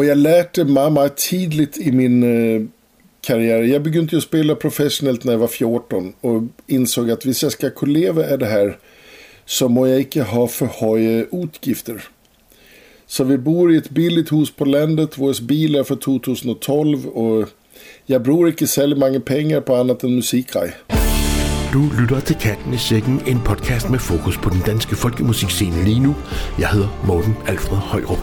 Och jag lärde mamma tidigt i min karriär. Jag begynnade ju spela professionellt när jag var 14 och insåg att hvis jag ska leva är det här så må jag inte ha för höga utgifter. Så vi bor i ett billigt hus på landet, vår bil är för 2012 och jag bror inte sälja många pengar på annat än musikgrej. Du lytter til Katten i Sækken, en podcast med fokus på den danske folkemusikscene lige nu. Jeg hedder Morten Alfred Højrup.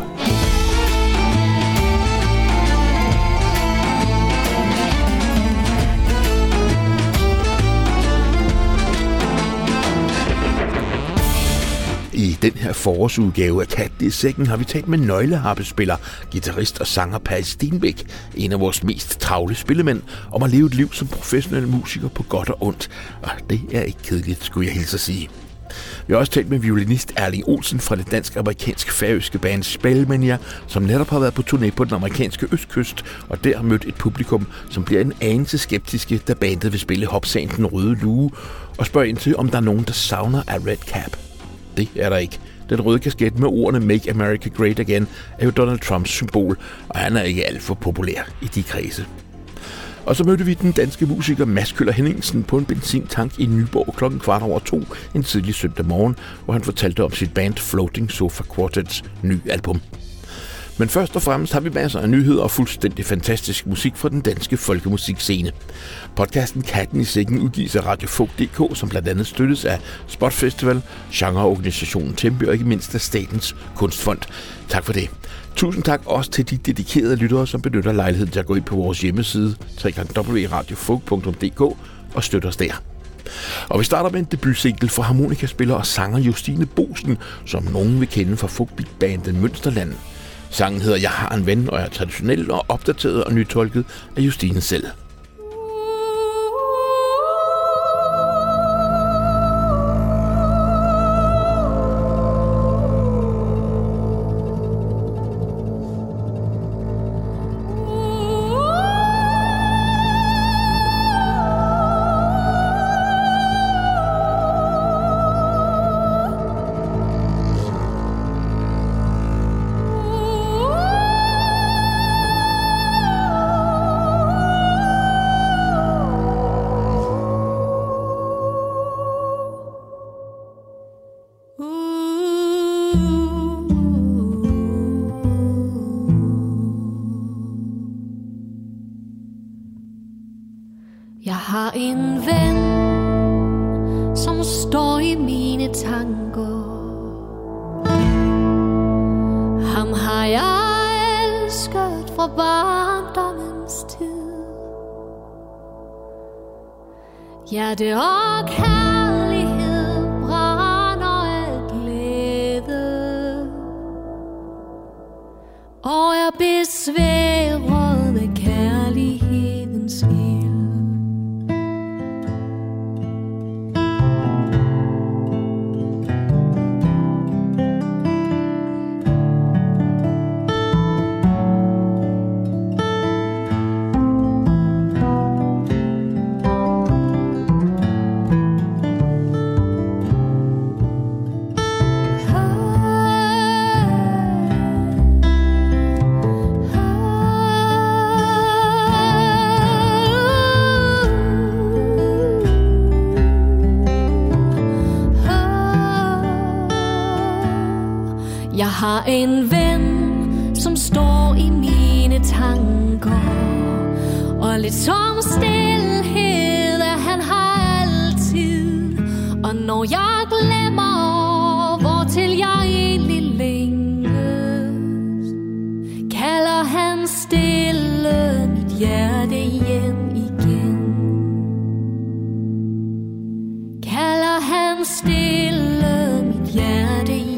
I den her forårsudgave af Katten i Sækken har vi talt med nøgleharpespiller, guitarist og sanger Perry Stenbæk, en af vores mest travle spillemænd, om at leve et liv som professionel musiker på godt og ondt. Og det er ikke kedeligt, skulle jeg hilse at sige. Vi har også talt med violinist Erling Olsen fra det dansk-amerikansk-færøske band Spælimenninir, som netop har været på turné på den amerikanske østkyst, og der har mødt et publikum, som bliver en anelse skeptiske, da bandet vil spille hopsagen Den Røde Lue, og spørger ind til, om der er nogen, der savner af Red Cap. Det er der ikke. Den røde kasket med ordene Make America Great Again er jo Donald Trumps symbol, og han er ikke alt for populær i de kredse. Og så mødte vi den danske musiker Mads Kjøller-Henningsen på en benzintank i Nyborg klokken 14:15 en tidlig søndag morgen, hvor han fortalte om sit band Floating Sofa Quartets nye album. Men først og fremmest har vi masser af nyheder og fuldstændig fantastisk musik fra den danske folkemusikscene. Podcasten Katten i Sækken udgives af radiofolk.dk, som blandt andet støttes af Spotfestival, genreorganisationen Tempi og ikke mindst af Statens Kunstfond. Tak for det. Tusind tak også til de dedikerede lyttere, som benytter lejligheden til at gå ind på vores hjemmeside www.radiofolk.dk og støtter os der. Og vi starter med en debutsingle fra harmonikaspiller og sanger Justine Bosen, som nogen vil kende fra folkbeatbandet Mønsterland. Sangen hedder Jeg har en ven, og er traditionel og opdateret og nytolket af Justine selv. Hjerte og kærlighed brænder af glæde, og er besværet med kærlighedens ild. Jeg har en ven, som står i mine tanker, og lidt som stilhed er han har altid. Og når jeg glemmer, hvortil jeg egentlig længes, kalder han stille mit hjerte hjem igen. Kalder han stille mit hjerte hjem igen.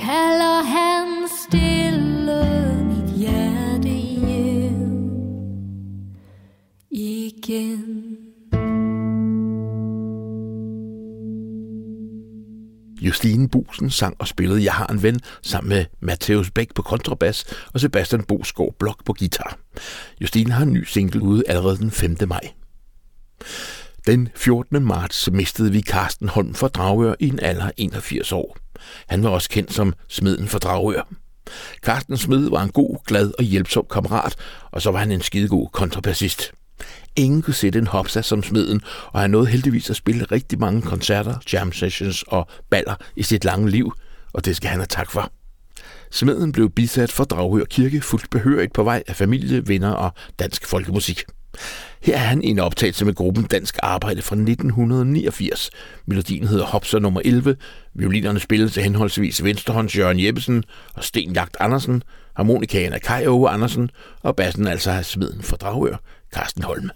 Kalder han stille mit hjerte hjem igen. Justine Bosen sang og spillede Jeg har en ven sammen med Matheus Bæk på kontrabas og Sebastian Boskov Blok på guitar. Justine har en ny single ude allerede den 5. maj. Den 14. marts mistede vi Carsten Holm fra Dragør i en alder af 81 år. Han var også kendt som smeden for Dragør. Carsten Smed var en god, glad og hjælpsom kammerat, og så var han en skidegod kontrabassist. Ingen kunne sætte en hopsa som smeden, og han nåede heldigvis at spille rigtig mange koncerter, jam sessions og baller i sit lange liv, og det skal han have tak for. Smeden blev bisat for Dragør Kirke fuldt behørigt på vej af familie, venner og dansk folkemusik. Her er han i en optagelse med gruppen Dansk Arbejde fra 1989. Melodien hedder Hopser nummer 11. Violinerne spilles til henholdsvis venstrehånds Jørgen Jeppesen og Sten Lagt Andersen, harmonikaen af Kai Ove Andersen og bassen altså af smeden for Dragør, Carsten Holm.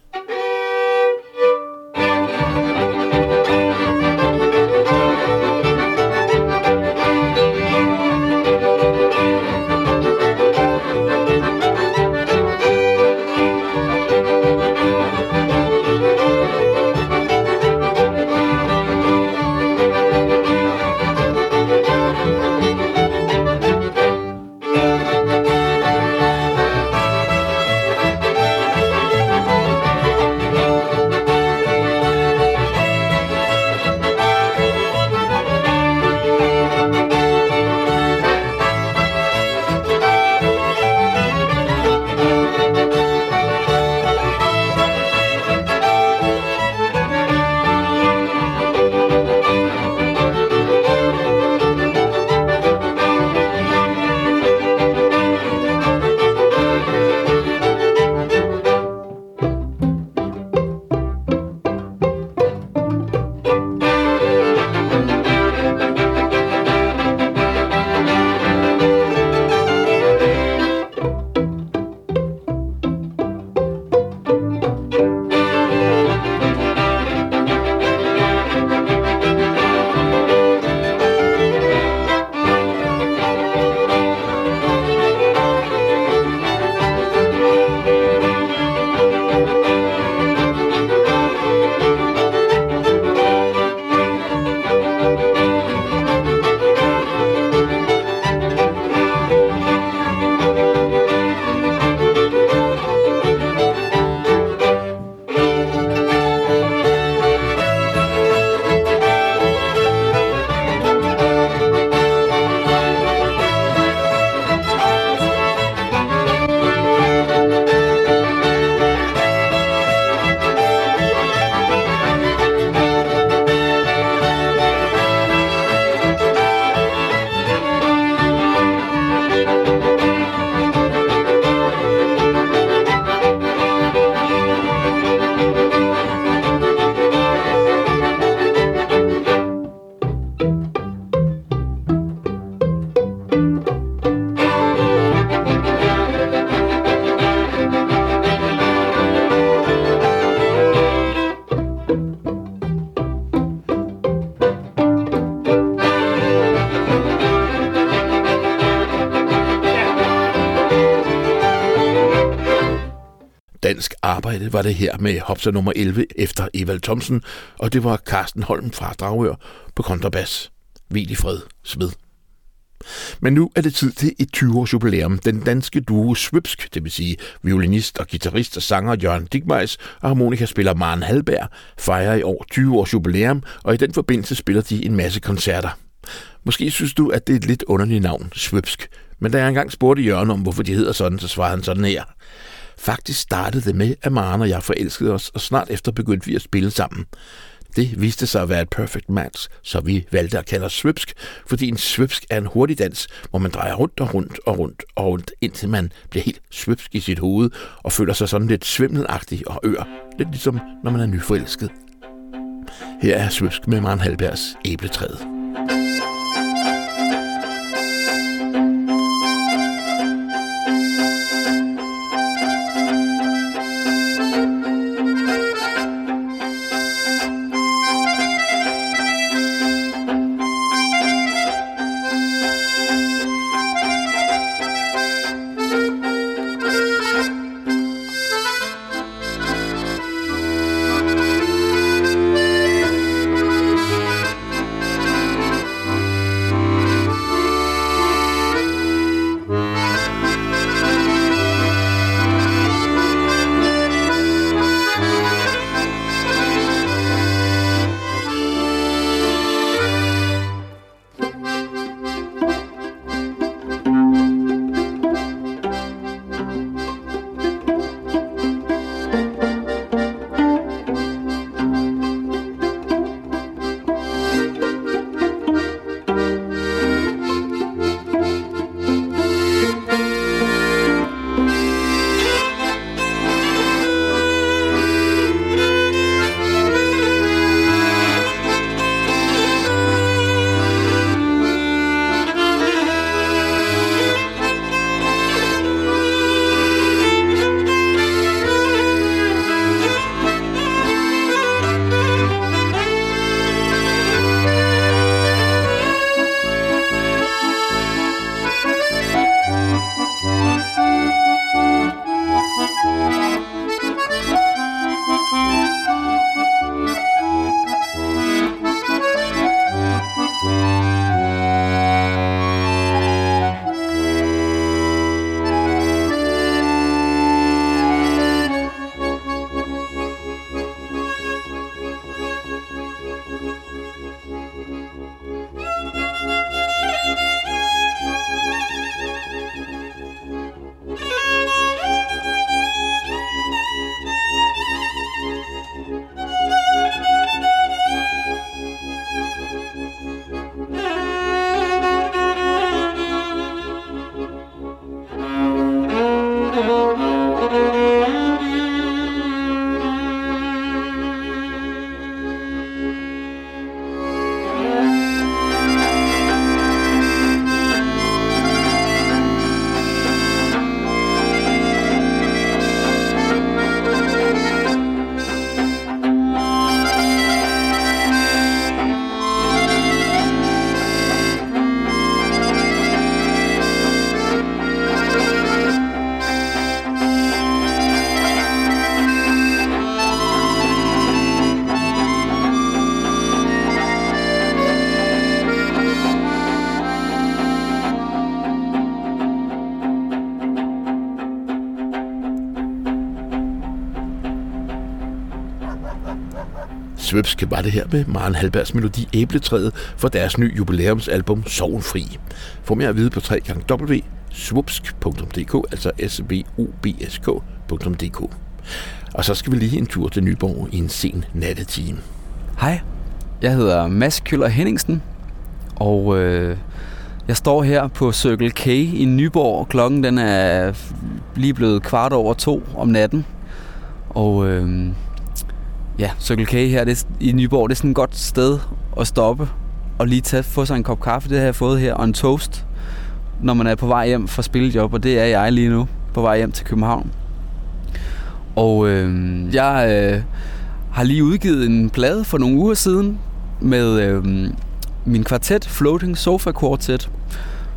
Dansk Arbejde var det her med Hopser nummer 11 efter Evald Thomsen, og det var Carsten Holm fra Dragør på kontrabas. Hvil i fred, Smed. Men nu er det tid til et 20-års jubilæum. Den danske duo Svøbsk, det vil sige violinist og guitarist og sanger Jørgen Dickmeiss og harmonikaspiller Maren Halberg, fejrer i år 20-års jubilæum, og i den forbindelse spiller de en masse koncerter. Måske synes du, at det er et lidt underligt navn, Svøbsk, men da jeg engang spurgte Jørgen om, hvorfor de hedder sådan, så svarede han sådan her. Faktisk startede det med, at Maren og jeg forelskede os, og snart efter begyndte vi at spille sammen. Det viste sig at være et perfect match, så vi valgte at kalde os svøbsk, fordi en svøbsk er en hurtig dans, hvor man drejer rundt, indtil man bliver helt svøbsk i sit hoved og føler sig sådan lidt svimmelagtig og ør. Lidt ligesom når man er nyforelsket. Her er Svøbsk med Maren Halbergs Æbletræet. Svøbsk var det her med Maren Halbergs melodi Æbletræet for deres nye jubilæumsalbum Sorgenfri. Få mere at vide på www.svøbsk.dk, altså svobsk.dk. Og så skal vi lige en tur til Nyborg i en sen nattetime. Hej, jeg hedder Mads Kjøller-Henningsen, og jeg står her på Circle K i Nyborg. Klokken den er lige blevet 2:15 om natten, og... Ja, Circle K her det i Nyborg, det er sådan et godt sted at stoppe og lige få sig en kop kaffe. Det har jeg fået her, og en toast, når man er på vej hjem fra spillejob, og det er jeg lige nu, på vej hjem til København. Og jeg har lige udgivet en plade for nogle uger siden med min kvartet, Floating Sofa Quartet,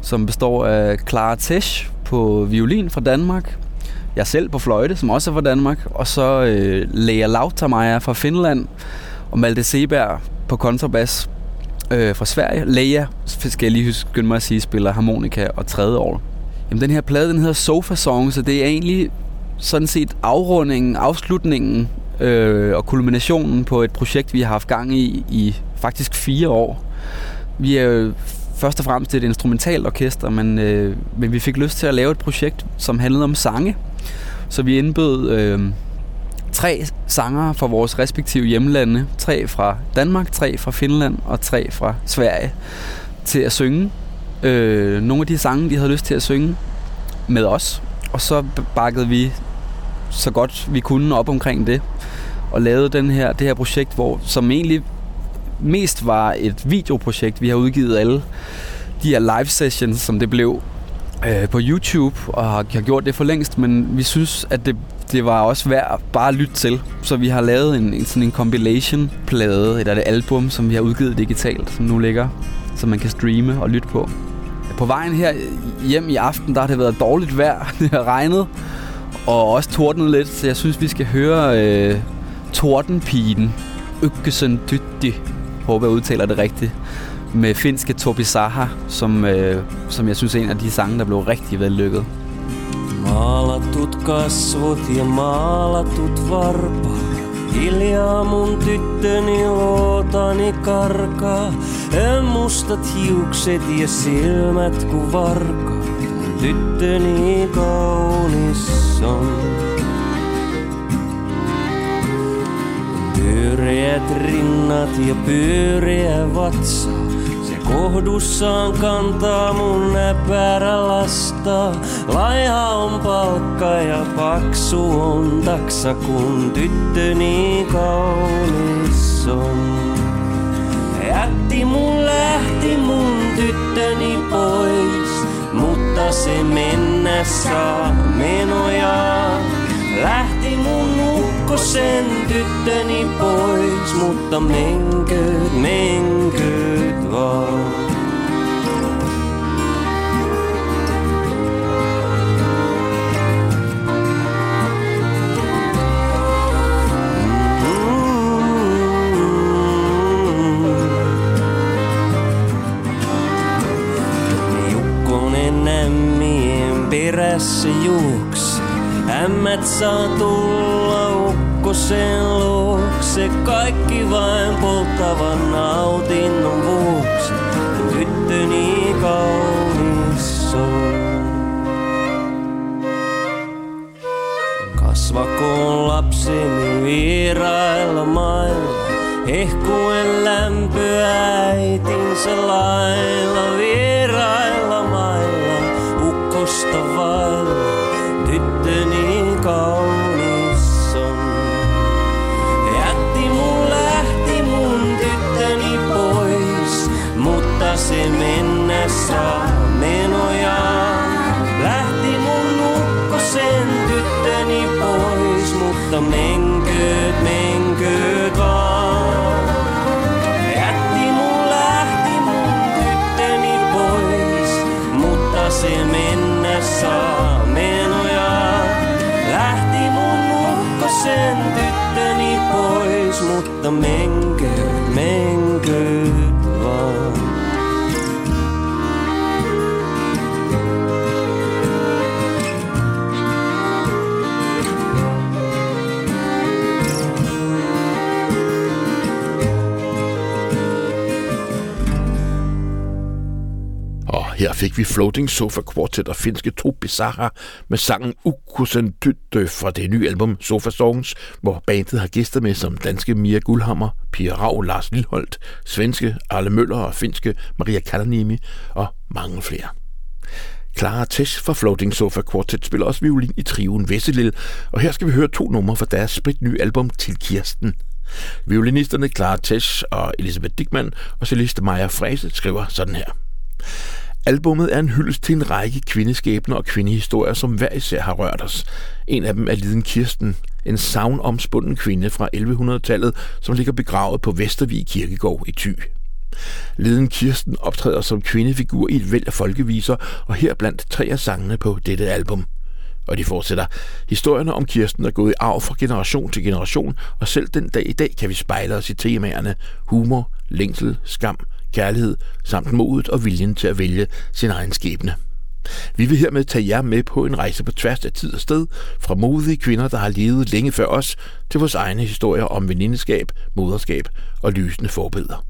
som består af Clara Tesh på violin fra Danmark, jeg selv på fløjte, som også er fra Danmark, og så Lea Lautermeyer fra Finland, og Malte Seberg på kontrabas fra Sverige. Lea, skal jeg lige skynde mig at sige, spiller harmonika og tredje år. Jamen, den her plade, den hedder Sofa Song, så det er egentlig sådan set afrundingen, afslutningen og kulminationen på et projekt, vi har haft gang i faktisk 4 år. Vi er jo først og fremmest et instrumentalt orkester, men vi fik lyst til at lave et projekt, som handlede om sange. Så vi indbød 3 sangere fra vores respektive hjemlande, 3 fra Danmark, 3 fra Finland og 3 fra Sverige, til at synge nogle af de sange, de havde lyst til at synge med os. Og så bakkede vi så godt vi kunne op omkring det, og lavede det her projekt, som egentlig mest var et videoprojekt. Vi har udgivet alle de her live sessions, som det blev, på YouTube, og har gjort det for længst, men vi synes, at det var også værd bare at lytte til. Så vi har lavet en compilation-plade, eller et album, som vi har udgivet digitalt, som nu ligger, så man kan streame og lytte på. På vejen her hjem i aften, der har det været dårligt vejr. Det har regnet, og også tordnet lidt, så jeg synes, vi skal høre Tordenpigen. Økkesen Dytti, håber jeg udtaler det rigtigt, med finske Topi Saha, som jeg synes er en af de sange, der blev rigtig vellykket. Maalatut kasvot ja maalatut varpaat, hiljaa mun tyttöni ootani karkaa, mustat hiukset ja silmät ku varkaa, tyttöni kaunis on. Pyöreät rinnat ja pyöreä vatsa, se kohdussaan kantaa mun näpärä lasta. Laiha on palkka ja paksu on taksa, kun tyttöni kaunis on. Jätti mun lähti mun tyttöni pois, mutta se mennä saa menojaan. Lähti mun ukkosen tyttöni pois, mutta menkööt, menkööt vaan. Jukkonen ämmien perässä juoksi. Ämmät saa tulla ukkosen luokse, kaikki vain polttavan nautinnon vuoksi, tyttöni kauan. sinun vierailmail. Hehkuen lämpöä äitinsä lailla vierailla mailla. Ukkosta vailla, tyttöni kaunis on. Lähti mun tyttöni pois, mutta se mennä saa menojaan. Lähti mun ukkosen tyttöni pois, mutta menkööt, menkööt vaan. Se mennä saa menojaan. Lähti mun ukkosen tyttöni pois, mutta menkööt, menkööt vaan. Her fik vi Floating Sofa Quartet og finske To Bizarre med sangen Ukkosen Tyttö fra det nye album Sofa Songs, hvor bandet har gæster med som danske Mia Guldhammer, Pia Rav, Lars Lilholt, svenske Arle Møller og finske Maria Kalaniemi og mange flere. Clara Tesh fra Floating Sofa Quartet spiller også violin i trioen Vesselil, og her skal vi høre to numre fra deres spritnye album Til Kirsten. Violinisterne Clara Tesh og Elisabeth Dickmann og cellist Maja Frese skriver sådan her. Albummet er en hyldest til en række kvindeskæbner og kvindehistorier, som hver især har rørt os. En af dem er Liden Kirsten, en sagnomspunden kvinde fra 1100-tallet, som ligger begravet på Vestervig Kirkegård i Thy. Liden Kirsten optræder som kvindefigur i et væld af folkeviser, og her blandt tre af sangene på dette album. Og de fortsætter. Historierne om Kirsten er gået i arv fra generation til generation, og selv den dag i dag kan vi spejle os i temaerne humor, længsel, skam, kærlighed, samt modet og viljen til at vælge sin egen skæbne. Vi vil hermed tage jer med på en rejse på tværs af tid og sted, fra modige kvinder, der har levet længe før os, til vores egne historier om venindeskab, moderskab og lysende forbilleder.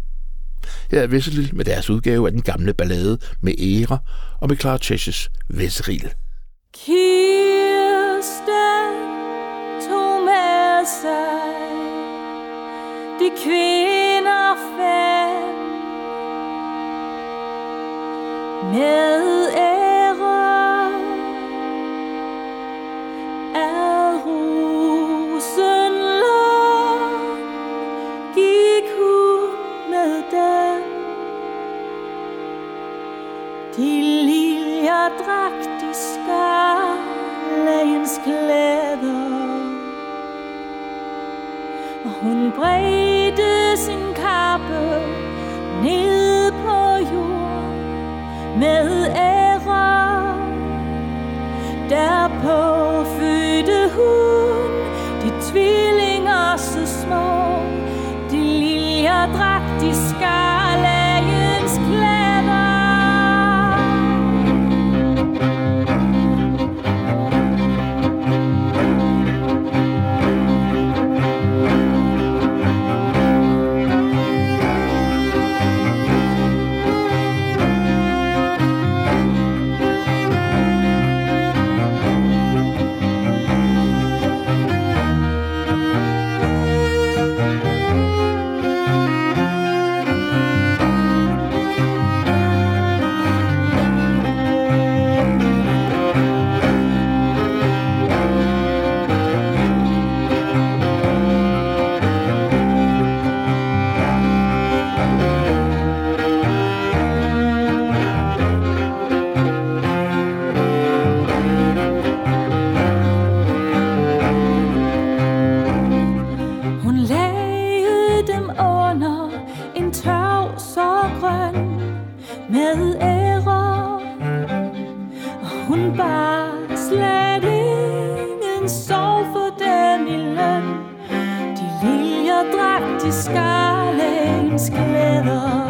Her er Vesselil med deres udgave af den gamle ballade med ære og med Clara Tesh' Vesselil. Kirsten tog med sig de kvinder fem med ære af rosen lån gik hun med dem. De liljer drak de skarlagens klæder, og hun bredte sin kappe ned på jorden. Med ære, derpå fødte hun de tvillinger så små. De liljer drak de skarlagens skarlagens klæder.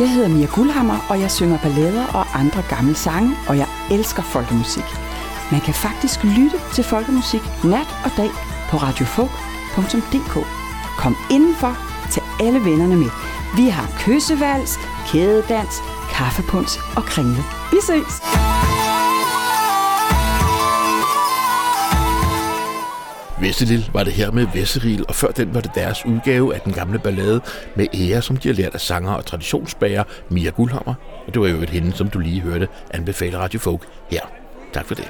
Jeg hedder Mia Guldhammer, og jeg synger ballader og andre gamle sange, og jeg elsker folkemusik. Man kan faktisk lytte til folkemusik nat og dag på radiofolk.dk. Kom indenfor, tag alle vennerne med. Vi har kyssevals, kædedans, kaffepunds og kringle. Vi ses! Vesselil var det her med Vesselil, og før den var det deres udgave af den gamle ballade med ære, som de har lært af sanger og traditionsbager Mia Guldhammer. Og det var jo et hende, som du lige hørte anbefale Radio Folk her. Tak for det.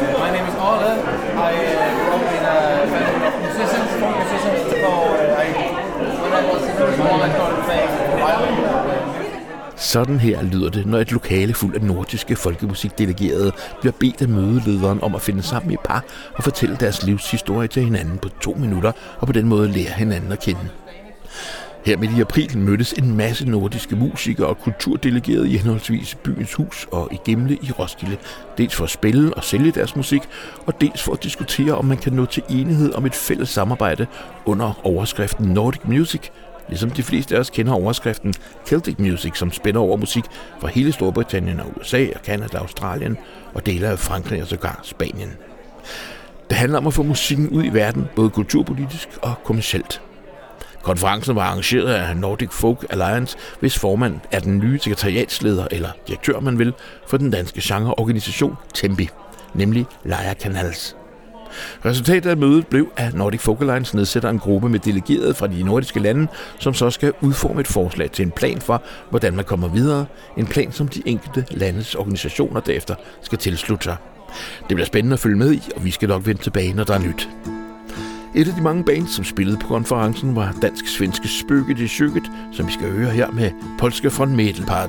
My name is Orla. I grew up in a family of musicians, folk musicians, so when I was very small, I started playing violin. Sådan her lyder det, når et lokale fuld af nordiske folkemusikdelegerede bliver bedt af mødelederen om at finde sammen i par og fortælle deres livshistorie til hinanden på 2 minutter, og på den måde lære hinanden at kende. Her midt i april mødtes en masse nordiske musikere og kulturdelegerede i henholdsvis Byens Hus og i Gimle i Roskilde, dels for at spille og sælge deres musik, og dels for at diskutere, om man kan nå til enighed om et fælles samarbejde under overskriften Nordic Music, ligesom de fleste af os kender overskriften Celtic Music, som spænder over musik fra hele Storbritannien og USA og Canada, Australien og dele af Frankrig og sågar Spanien. Det handler om at få musikken ud i verden, både kulturpolitisk og kommercielt. Konferencen var arrangeret af Nordic Folk Alliance, hvis formand er den nye sekretariatsleder, eller direktør, man vil, for den danske genreorganisation Tempi, nemlig Lea Canals. Resultatet af mødet blev, at Nordic Folk Alliance nedsætter en gruppe med delegerede fra de nordiske lande, som så skal udforme et forslag til en plan for, hvordan man kommer videre. En plan, som de enkelte landes organisationer derefter skal tilslutte sig. Det bliver spændende at følge med i, og vi skal nok vende tilbage, når der er nyt. Et af de mange bands, som spillede på konferencen, var dansk-svenske Spøket i Søget, som vi skal høre her med Polska von Medelpad.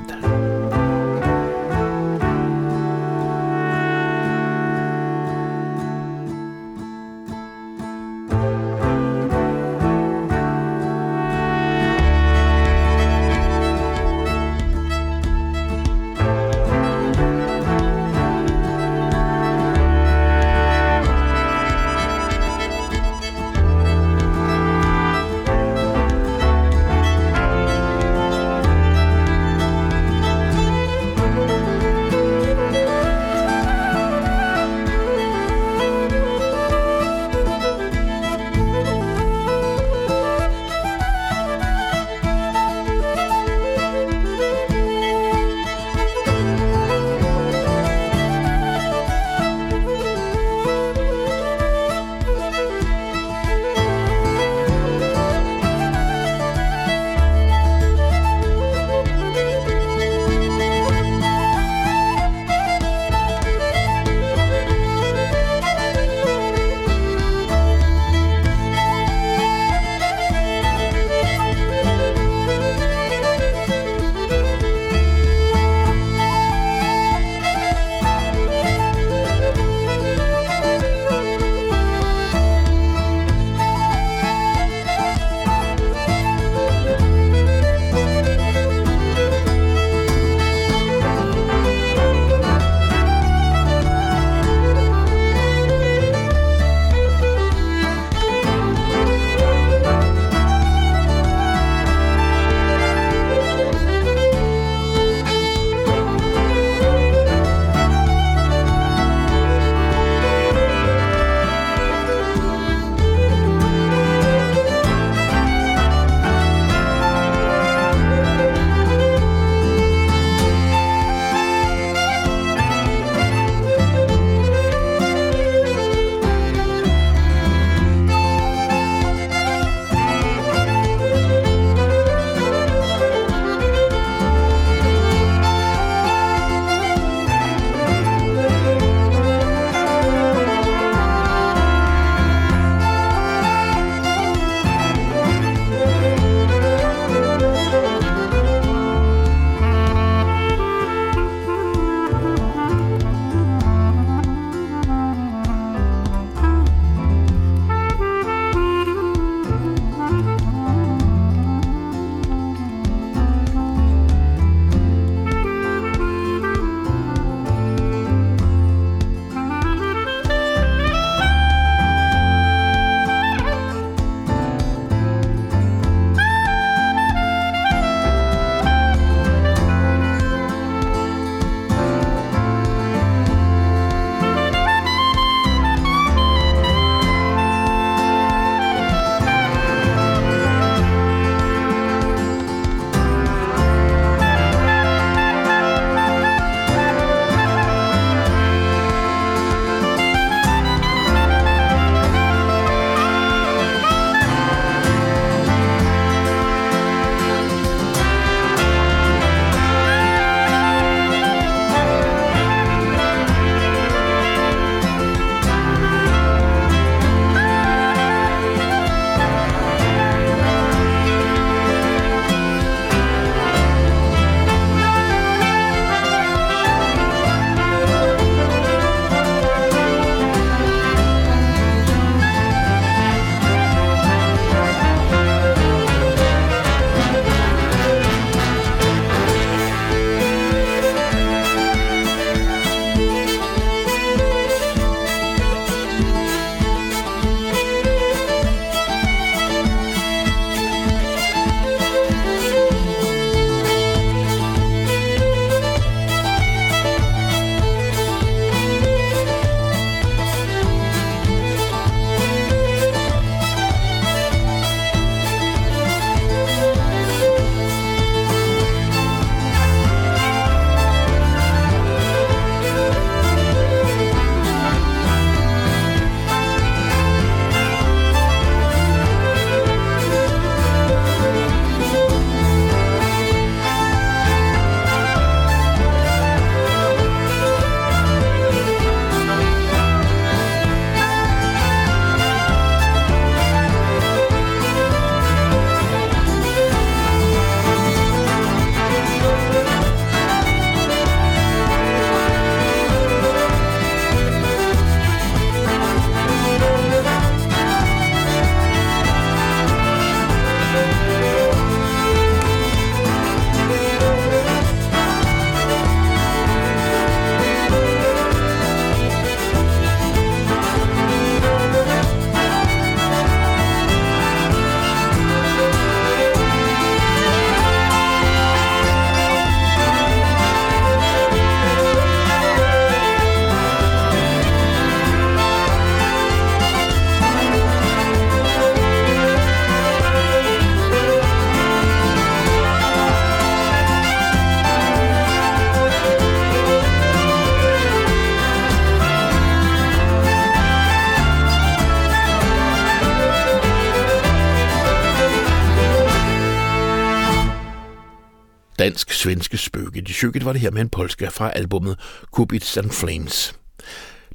dansk-svenske spøge. De sykkede var det her med en polska fra albumet Cupids and Flames.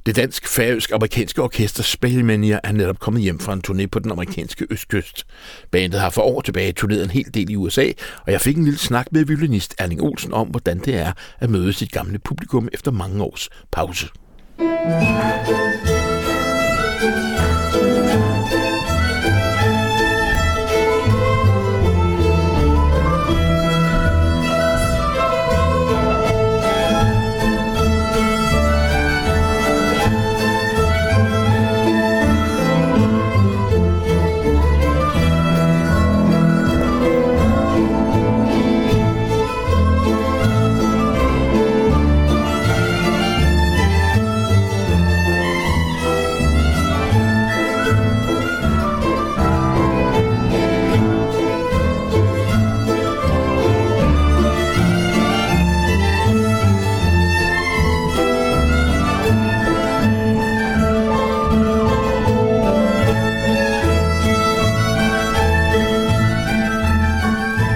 Det dansk-færøsk-amerikanske orkester Spælimenninir er netop kommet hjem fra en turné på den amerikanske østkyst. Bandet har for år tilbage turneret en hel del i USA, og jeg fik en lille snak med violinist Erling Olsen om, hvordan det er at møde sit gamle publikum efter mange års pause.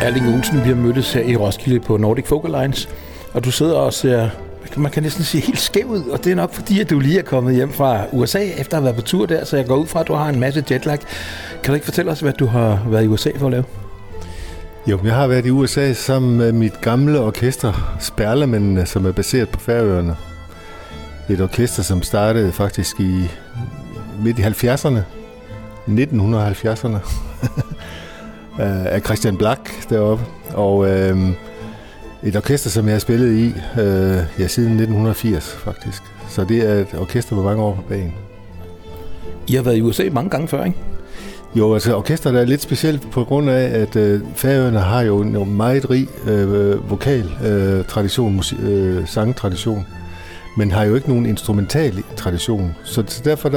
Erling Olsen, vi har mødtes her i Roskilde på Nordic Folk Alliance, og du sidder og ser, man kan næsten sige, helt skæv ud, og det er nok fordi, at du lige er kommet hjem fra USA efter at have været på tur der, så jeg går ud fra, at du har en masse jetlag. Kan du ikke fortælle os, hvad du har været i USA for at lave? Jo, jeg har været i USA sammen med mit gamle orkester, Spælimenninir, som er baseret på Færøerne. Et orkester, som startede faktisk midt i 70'erne, 1970'erne. af Christian Black deroppe, og et orkester, som jeg har spillet i siden 1980 faktisk. Så det er et orkester med mange år på bagen. I har været i USA mange gange før, ikke? Jo, altså orkestret er lidt specielt på grund af, at Færøerne har jo en meget rig vokaltradition, sangtradition, men har jo ikke nogen instrumental tradition. Så derfor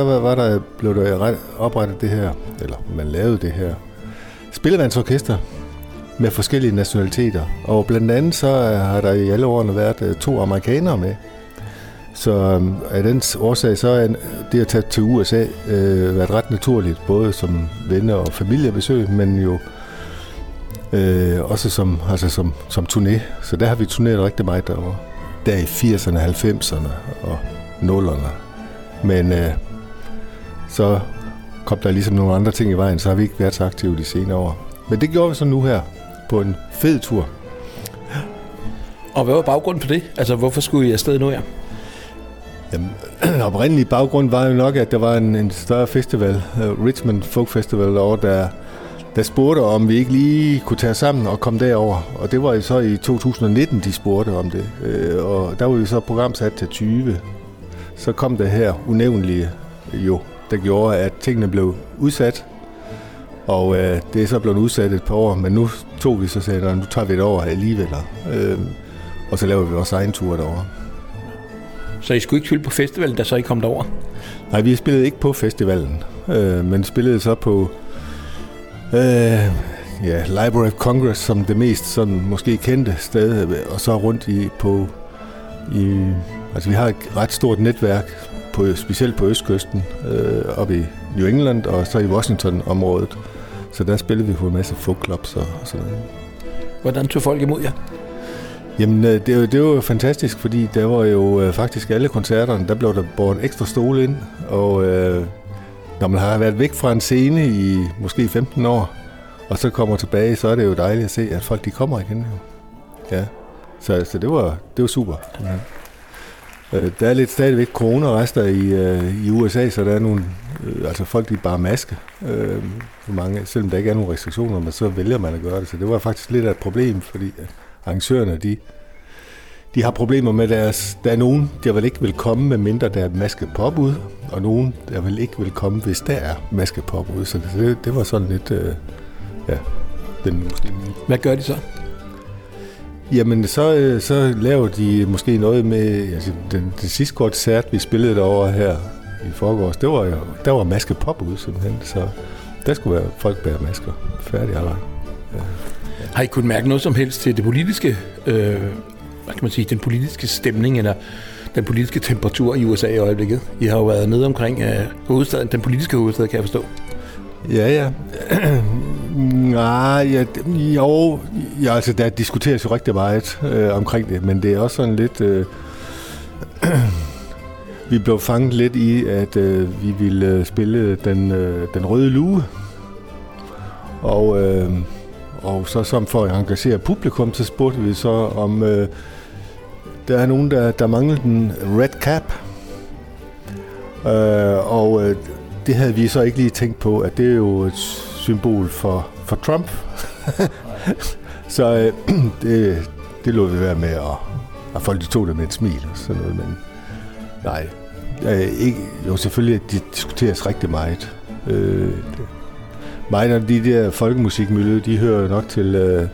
blev der oprettet det her, eller man lavede det her spillevandsorkester med forskellige nationaliteter, og blandt andet så har der i alle årene været 2 amerikanere med. Så af den årsag så er det at tage til USA været ret naturligt, både som venner og familiebesøg, men jo også som turné. Så der har vi turneret rigtig meget derovre. Der i 80'erne, 90'erne og 0'erne. Men så kom der ligesom nogle andre ting i vejen, så har vi ikke været så aktive de senere år. Men det gjorde vi så nu her, på en fed tur. Og hvad var baggrunden for det? Altså, hvorfor skulle I afsted nu her? Jamen, den oprindelige baggrund var jo nok, at der var en større festival, Richmond Folk Festival, derovre, der spurgte, om vi ikke lige kunne tage sammen og komme derover. Og det var jo så i 2019, de spurgte om det. Og der var jo så programsat til 20. Så kom det her unævnlige jo, der gjorde, at tingene blev udsat, og det er så blevet udsat et par år, men nu tog vi så sagde, nu tager vi det over alligevel, og så laver vi vores egen tur derovre. Så I skulle ikke spille på festivalen, da så I kom derover? Nej, vi spillede ikke på festivalen, men spillede så på Library of Congress som det mest sådan måske kendte sted, og så rundt altså vi har et ret stort netværk, specielt på østkysten, oppe i New England og så i Washington-området. Så der spillede vi på en masse folkclubs og sådan noget. Hvordan tog folk imod jer? Jamen, det var fantastisk, fordi der var jo faktisk alle koncerterne, der blev der båret ekstra stole ind. Og når man har været væk fra en scene i måske 15 år, og så kommer tilbage, så er det jo dejligt at se, at folk de kommer igen. Jo. Ja, så altså, det var super. Ja. Der er lidt stadigvæk coronarester i USA, så der er nogle folk, de bare maske. Mange, selvom der ikke er nogen restriktioner, men så vælger man at gøre det. Så det var faktisk lidt af et problem, fordi arrangørerne, de har problemer med deres... Der er nogen, der vel ikke vil komme, med mindre der er maskepåbud, og nogen, der vel ikke vil komme, hvis der er maskepåbud. Så det var sådan lidt... Hvad gør de så? Jamen, så laver de måske noget med... Altså, den sidste koncert, vi spillede derovre her i forgårs, der var maskepåbud simpelthen, så der skulle være folk bære masker. Færdig arbejde. Ja. Har I kunnet mærke noget som helst til det politiske, hvad kan man sige, den politiske stemning, eller den politiske temperatur i USA i øjeblikket? I har jo været nede omkring hovedstaden, den politiske hovedstad, kan jeg forstå. Ja, ja. Ja, altså der diskuteres jo rigtig meget omkring det, men det er også sådan lidt... vi blev fanget lidt i, at vi ville spille den røde lue, og så som for at engagere publikum, så spurgte vi så om der er nogen, der mangler den red cap, og det havde vi så ikke lige tænkt på, at det er jo et symbol for Trump. Så det lod vi være med, og folk de tog det med et smil og sådan noget, men nej, ikke. Jo, selvfølgelig, de diskuteres rigtig meget. Mig og de der folkemusikmiljø, de hører nok til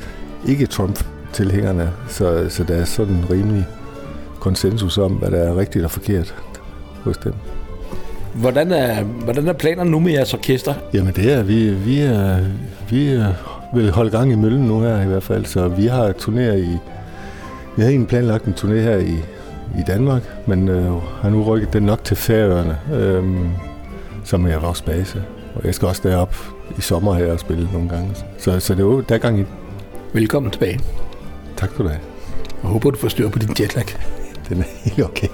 ikke Trump-tilhængerne, så der er sådan rimelig konsensus om, hvad der er rigtigt og forkert hos dem. Hvordan er planerne nu med jeres orkester? Jamen det er, vi vil holde gang i møllen nu her i hvert fald, så vi har vi havde egentlig planlagt en turné her i Danmark, men har nu rykket den nok til Færøerne, som er vores base. Og jeg skal også derop i sommer her og spille nogle gange. Så det er jo der gang i. Velkommen tilbage. Tak for det. Jeg håber, du får styr på din jetlag. Den er helt okay.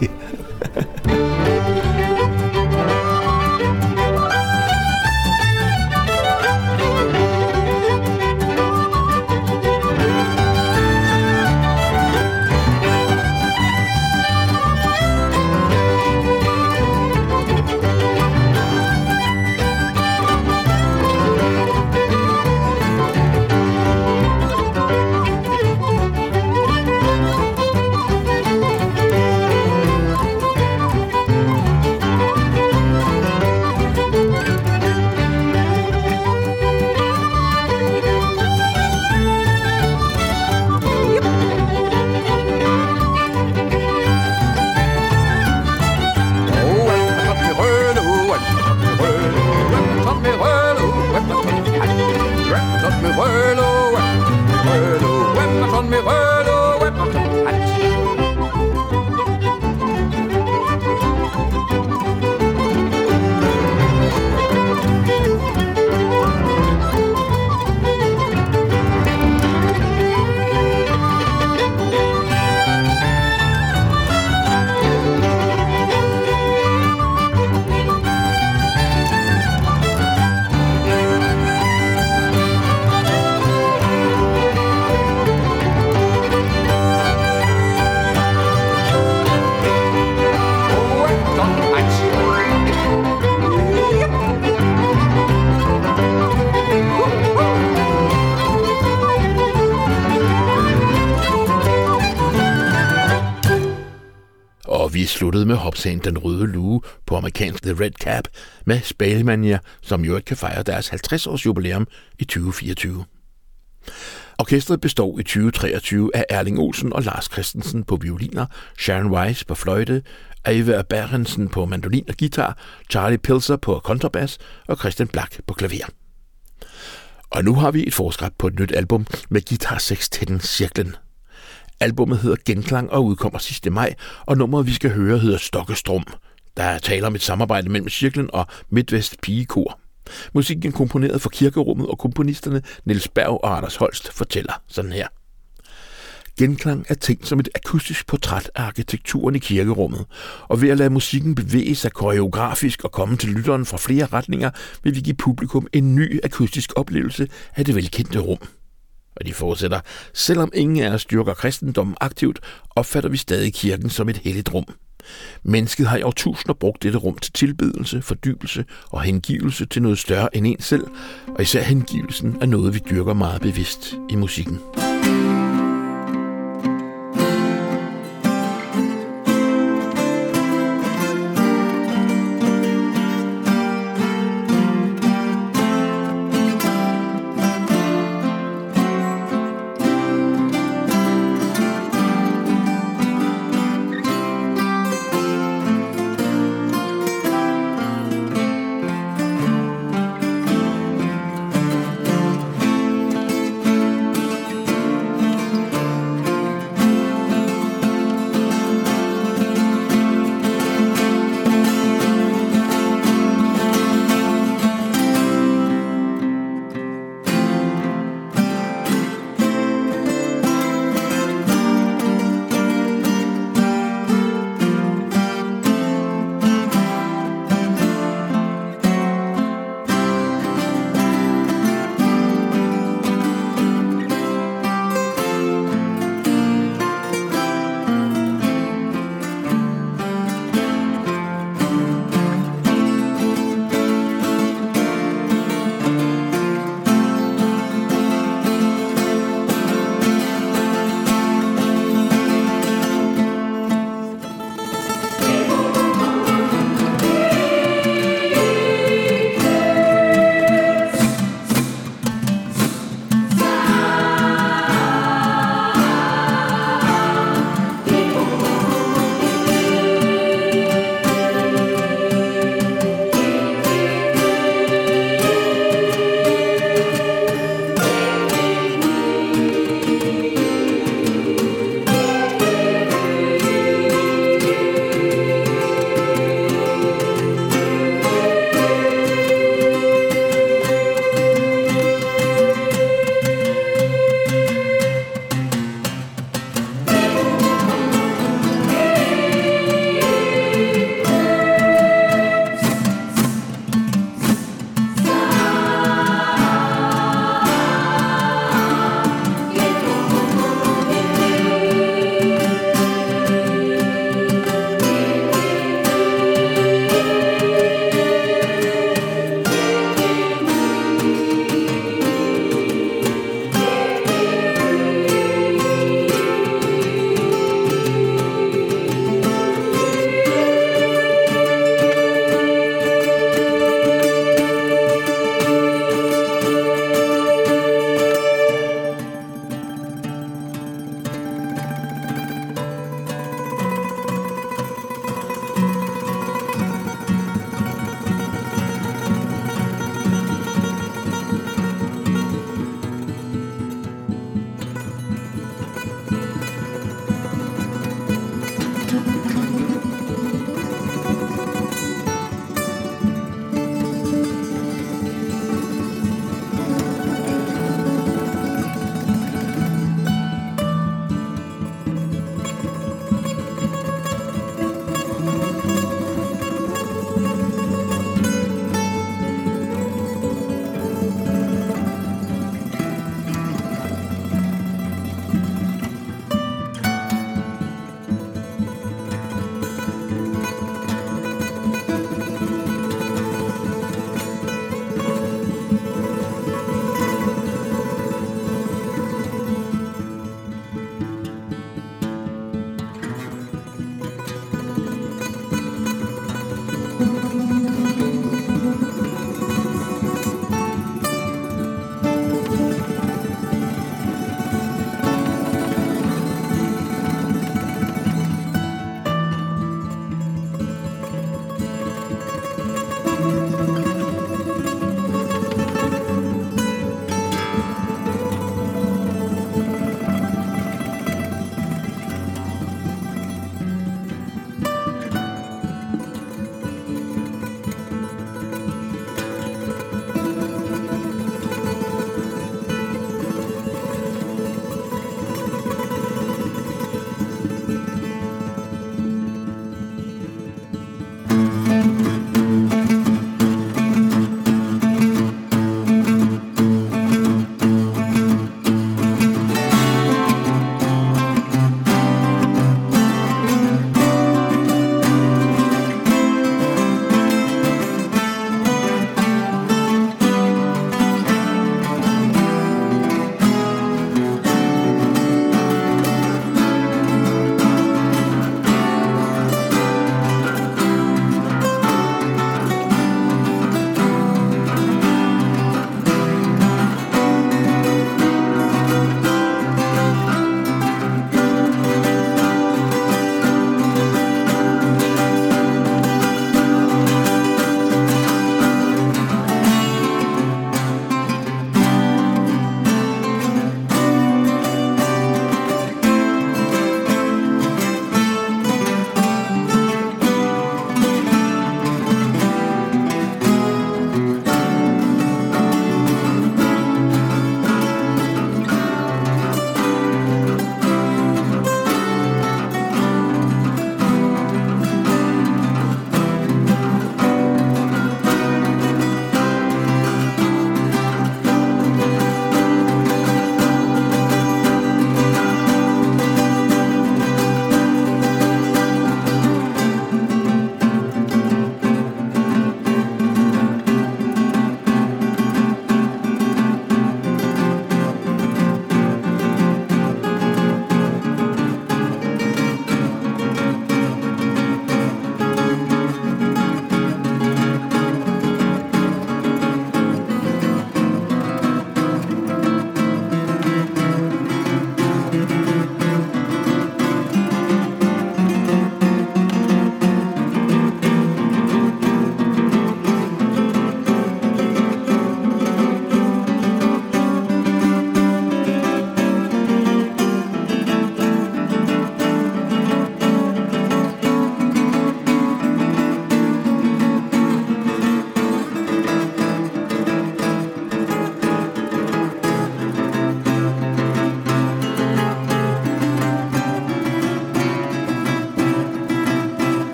Sluttede med hopsagen Den Røde Lue, på amerikansk The Red Cap, med Spælimenninir, som jo ikke kan fejre deres 50-års jubilæum i 2024. Orkestret består i 2023 af Erling Olsen og Lars Christensen på violiner, Sharon Weiss på fløjte, Eva Bergensen på mandolin og guitar, Charlie Pilser på kontrabas og Christian Black på klaver. Og nu har vi et forskræb på et nyt album med guitarsekstetten Cirklen. Albummet hedder Genklang og udkommer sidste maj, og nummeret, vi skal høre, hedder Stokkestrum. Der er tale om et samarbejde mellem Cirklen og Midtvest Pigekor. Musikken komponeret for Kirkerummet, og komponisterne Niels Berg og Anders Holst fortæller sådan her. Genklang er tænkt som et akustisk portræt af arkitekturen i kirkerummet, og ved at lade musikken bevæge sig koreografisk og komme til lytteren fra flere retninger, vil vi give publikum en ny akustisk oplevelse af det velkendte rum. Og de fortsætter, selvom ingen af os styrker kristendommen aktivt, opfatter vi stadig kirken som et helligt rum. Mennesket har i årtusinder brugt dette rum til tilbedelse, fordybelse og hengivelse til noget større end en selv, og især hengivelsen er noget, vi dyrker meget bevidst i musikken.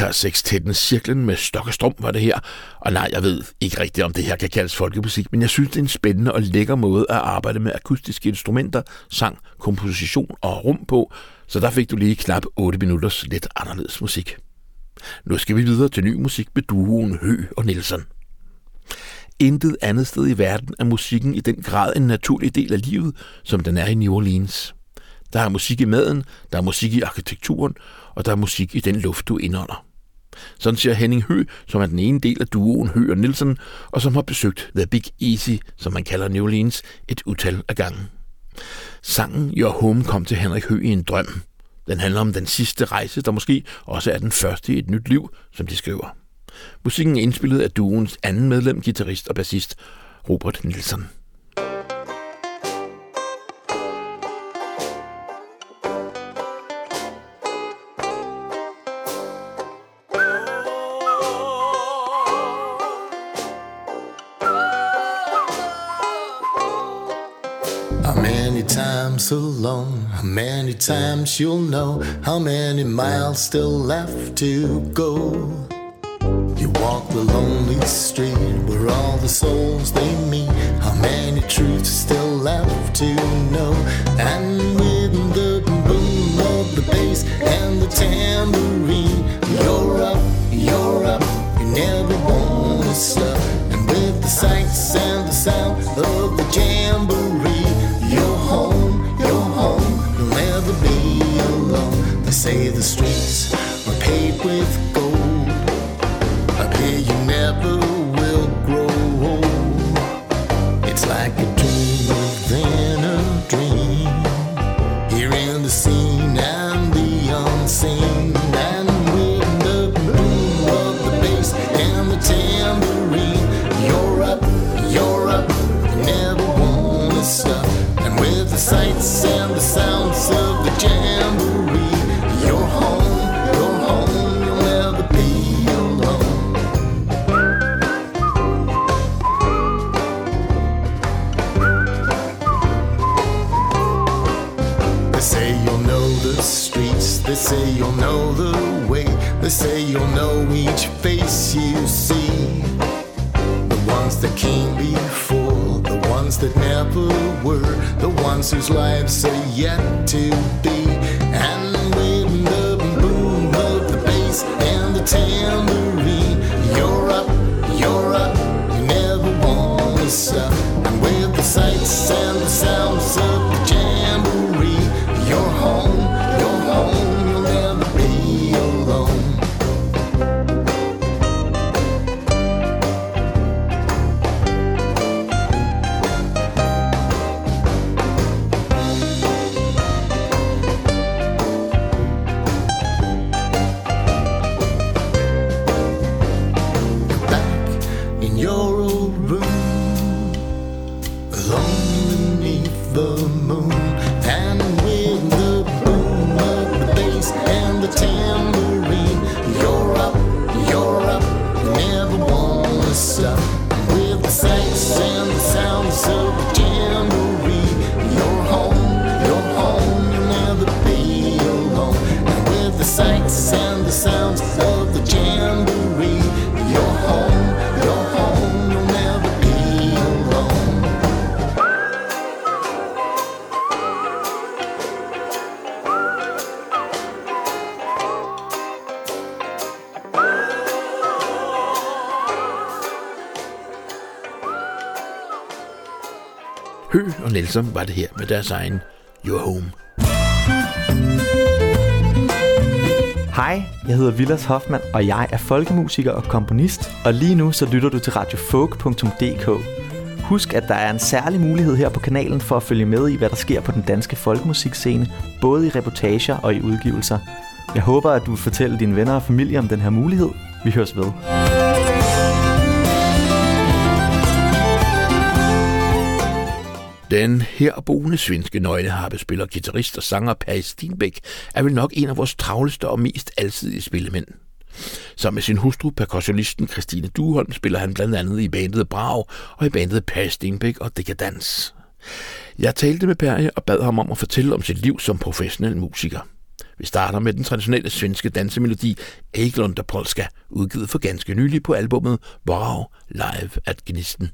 guitar-sekstetten Cirklen med Stok og Strum var det her. Og nej, jeg ved ikke rigtigt, om det her kan kaldes folkemusik, men jeg synes, det er en spændende og lækker måde at arbejde med akustiske instrumenter, sang, komposition og rum på. Så der fik du lige knap 8 minutters lidt anderledes musik. Nu skal vi videre til ny musik med duoen Hø og Nielsen. Intet andet sted i verden er musikken i den grad en naturlig del af livet, som den er i New Orleans. Der er musik i maden, der er musik i arkitekturen, og der er musik i den luft, du indånder. Sådan siger Henning Hø, som er den ene del af duoen Hø og Nielsen, og som har besøgt The Big Easy, som man kalder New Orleans, et utal af gangen. Sangen Your Home kom til Henrik Hø i en drøm. Den handler om den sidste rejse, der måske også er den første i et nyt liv, som de skriver. Musikken er indspillet af duoens anden medlem, guitarist og bassist Robert Nielsen. How many times alone, how many times you'll know, how many miles still left to go. You walk the lonely street where all the souls they meet, how many truths still left to know. And with the boom of the bass and the tambourine, you're up, you're up, you never wanna stop. And with the sights and the sound of the jamboree, you're home, you'll never be alone. They say the streets are paved with gold. I hear you never will grow old. It's like a dream within a dream. Here in the seen and the unseen. And with the boom of the bass and the tambourine, you're up, you never wanna stop. The sights and the sounds of the jamboree. You're home, you'll never be alone. They say you'll know the streets, they say you'll know the way, they say you'll know each face you see. The ones that came before, the ones that never were, the ones whose lives are yet to be. And with the boom of the bass and the tambourine, you're up, you never wanna stop. And with the sights and the sounds of the jamboree, you're home, you'll never be alone. Hø og Nielsen var det her med deres egen Your Home. Hej, jeg hedder Vilas Hoffmann, og jeg er folkemusiker og komponist, og lige nu så lytter du til radiofolk.dk. Husk, at der er en særlig mulighed her på kanalen for at følge med i, hvad der sker på den danske folkemusikscene, både i reportager og i udgivelser. Jeg håber, at du vil fortælle dine venner og familie om den her mulighed. Vi høres ved. Den herboende svenske nøgleharpespiller, guitarist og sanger Perry Stenbäck er vel nok en af vores travleste og mest alsidige spillemænd. Sammen med sin hustru, percussionisten Kristine Duholm, spiller han blandt andet i bandet Brau og i bandet Perry Stenbäck og Decadence. Jeg talte med Perry og bad ham om at fortælle om sit liv som professionel musiker. Vi starter med den traditionelle svenske dansemelodi Eglunda Polska, udgivet for ganske nylig på albumet Brau Live at Gnisten.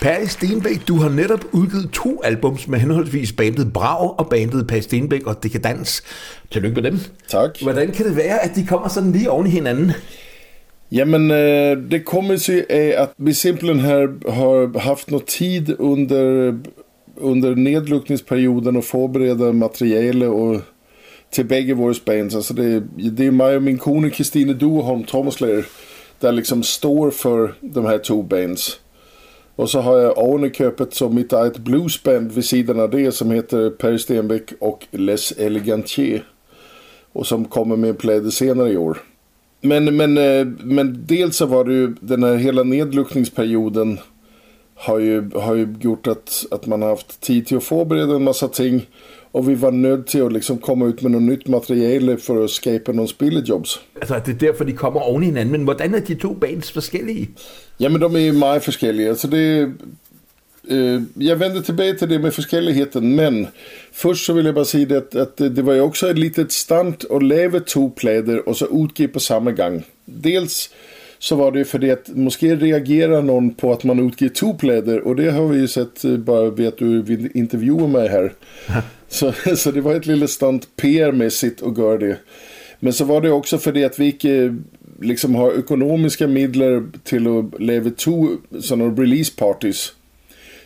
Perry Stenbæk, du har netop udgivet 2 albums med henholdsvis bandet Brau og bandet Perry Stenbæk og Dekadans. Tillykke med dem. Tak. Hvordan kan det være, at de kommer sådan lige oven i hinanden? Jamen, det kommer sig af, at vi simpelthen har haft noget tid under nedlukningsperioden og forbereder materiale og til begge vores bands. Altså det er mig og min kone Kristine Duholm, trommeslager, der ligesom står for de her 2 bands. Og så har jeg ovenikøbet som mitt eget bluesband vid sidan av det som heter Perry Stenbäck och Les Elegantier. Och som kommer med en pläde senare i år. Men dels så var det ju den här hela nedluckningsperioden har ju gjort att man har haft tid till att förbereda en massa ting. Og vi var nødt til at liksom komme ud med noget nyt materiale for at skabe nogle spillejobs. Altså det er derfor, de kommer oven i hinanden. Men hvordan er de 2 bands forskellige? Jamen, de er meget forskellige. Altså jeg vender tilbage til det med forskelligheden, men først så vil jeg bare sige, at det var jo også et litet stand at lave 2 plader og så udgive på samme gang. Dels så var det fordi at måske reagerer nogen på at man udgiver 2 plader, og det har vi jo sett bare ved at du vil interviewe mig her. Så det var et lille stand PR-mässigt att göra det. Men så var det också för det att vi liksom har ekonomiska medel till att leva två sådana release parties.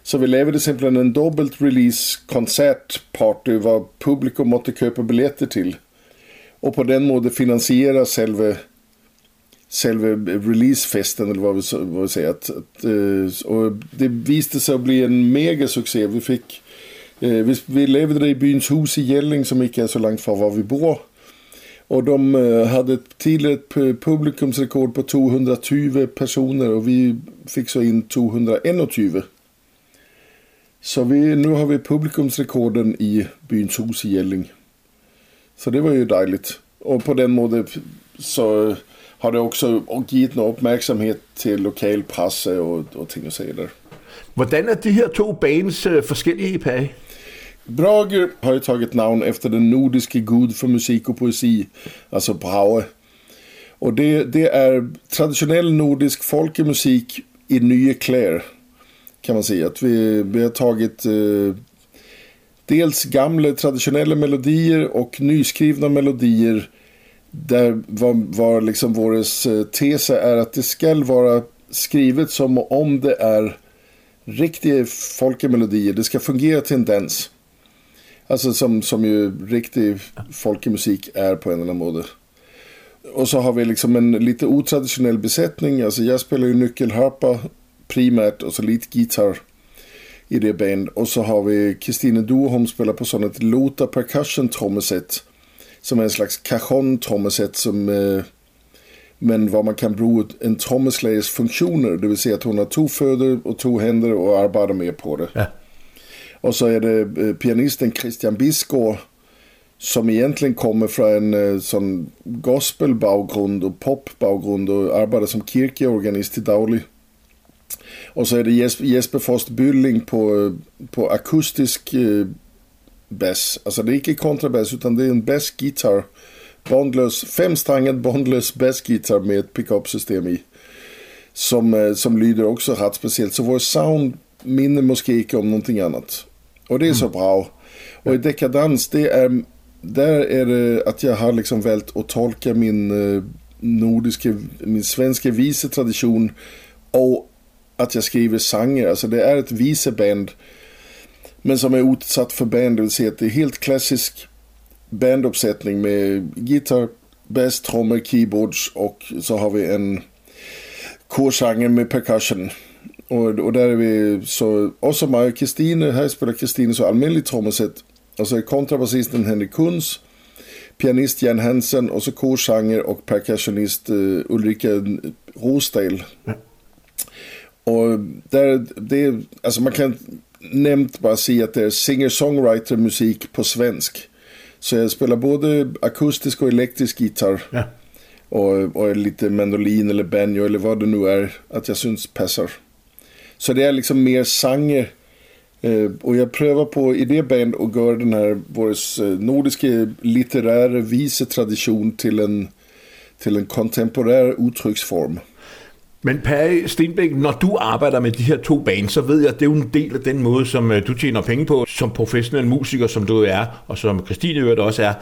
Så vi lever det simpelthen en dobbelt release konsertparty vad publikum måste köpa biljetter till. Och på den måde finansiera selve releasefesten, eller vad vi säger. Och det visste sig att bli en mega succé. Vi fick vi levde det i byns hus i Gälling, som inte är så långt från var vi bor. Och de hade ett tidigt publikumsrekord på 220 personer och vi fick så in 221. Så nu har vi publikumsrekorden i byns hus i Gälling. Så det var ju dejligt. Och på den måde så har det också gett någon uppmärksamhet till lokalpresse och ting och sådär. Hvordan er de her to bands forskellige i page? Brau har jo taget navn efter den nordiske gud for musik og poesi, altså Brau. Og det er traditionel nordisk folkemusik i nye klæder, kan man sige. At vi har taget dels gamle traditionelle melodier og nyskrivna melodier, der var liksom vores tese er, at det skal være skrivet som om det er riktige folkemelodier. Det ska fungera till en dans. Alltså som ju riktig folkemusik är på en eller annan måde. Och så har vi liksom en lite otraditionell besättning. Alltså jag spelar ju nyckelharpa primärt och så lite gitarr i det band. Och så har vi Kristine Duholm spelar på sån ett lota percussion trommeset som är en slags cajon trommeset som men vad man kan bero en trommeslagers funktioner, det vill säga att hon har två fötter och två händer och arbetar med på det. Ja. Och så är det pianisten Christian Boskov som egentligen kommer från en sån gospelbakgrund och popbakgrund och arbetar som kyrkeorganist i daglig. Och så är det Jesper Fast Bylling på akustisk bass. Alltså det är inte kontrabass utan det är en bassgitarr. Femstranget bondlös bassgitarr med ett pickup-system i som lyder också rätt speciellt, så vår sound minner måske ikke om någonting annat och det är så bra. Och i dekadans där är det att jag har liksom vält att tolka min svenska visetradition och att jag skriver sanger, alltså det är ett viseband men som är utsatt för band, det vill säga att det är helt klassisk banduppsättning med gitarr, bass, trummor, keyboards och så har vi en korsanger med percussion. Och där är vi så också Maja Kristine, här spelar Kristine så allmänligt trommeset. Och så är kontrabasisten Henrik Kunz, pianist Jan Hansen och så korsanger och percussionist Ulrika Rosdale. Och där det alltså man kan nämnt bara säga att det är singer-songwriter musik på svensk. Så jag spelar både akustisk och elektrisk gitarr. Ja. Och lite mandolin eller banjo eller vad det nu är att jag syns passar. Så det är liksom mer sanger. Och jag prövar på i det band och gör den här vår nordiska litterära visetradition till en kontemporär uttrycksform. Men Perry Stenbæk, når du arbejder med de her to bands, så ved jeg, at det er jo en del af den måde, som du tjener penge på, som professionel musiker, som du er, og som Kristine Øvrigt også er.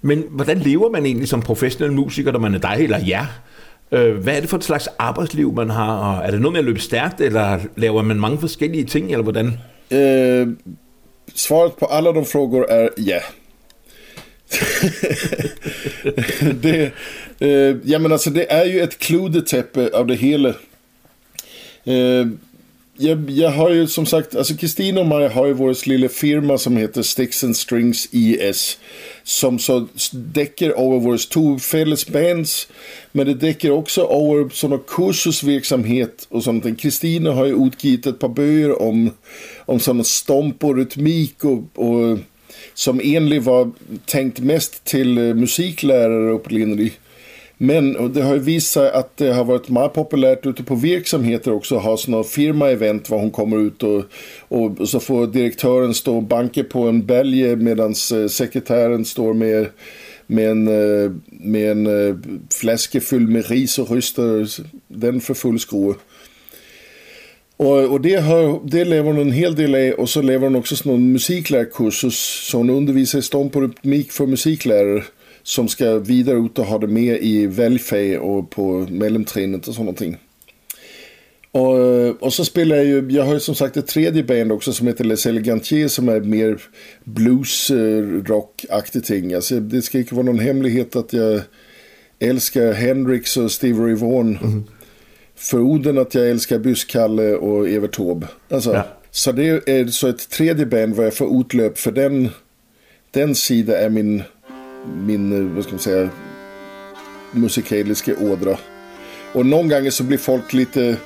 Men hvordan lever man egentlig som professionel musiker, når man er dig eller jer? Hvad er det for et slags arbejdsliv, man har? Og er det noget med at løbe stærkt, eller laver man mange forskellige ting, eller hvordan? Svaret på alle de frågor er ja. Ja men alltså det är ju ett klodetäppe av det hela. Jag har ju som sagt, alltså Kristina och Maja har ju vår lilla firma som heter Sticks and Strings IS som så däcker över våra två fälles bands, men det däcker också över såna kursusverksamhet och sånt. Kristina har ju utgivit ett par böcker om såna stomp och rytmik och som enligt var tänkt mest till musiklärare och linjer. Men det har ju visat att det har varit mer populärt ute på verksamheter också att ha såna firma-event var hon kommer ut och så får direktören stå och banka på en bälge medan sekretären står med en flaska full med ris och rystar den för full skrå. Och det lever hon en hel del i och så lever hon också sån musiklärarkurser så hon undervisar i stånd på rytmik för musiklärare. som ska vidare ut och ha det med i välfärd och på mellantrinet och sånt någonting. Och så spelar jag har ju som sagt ett tredje band också som heter Les Elegantiers som är mer blues rockaktigt ting. Alltså det ska inte vara någon hemlighet att jag älskar Hendrix och Stevie Ray Vaughan. Mm. Förorden att jag älskar Buskalle och Evert Taube. Alltså ja. Så det är så ett tredje band var jag får utlöp för den sida är min vad ska man säga musikaliska ådra. Och någon gånger så blir folk lite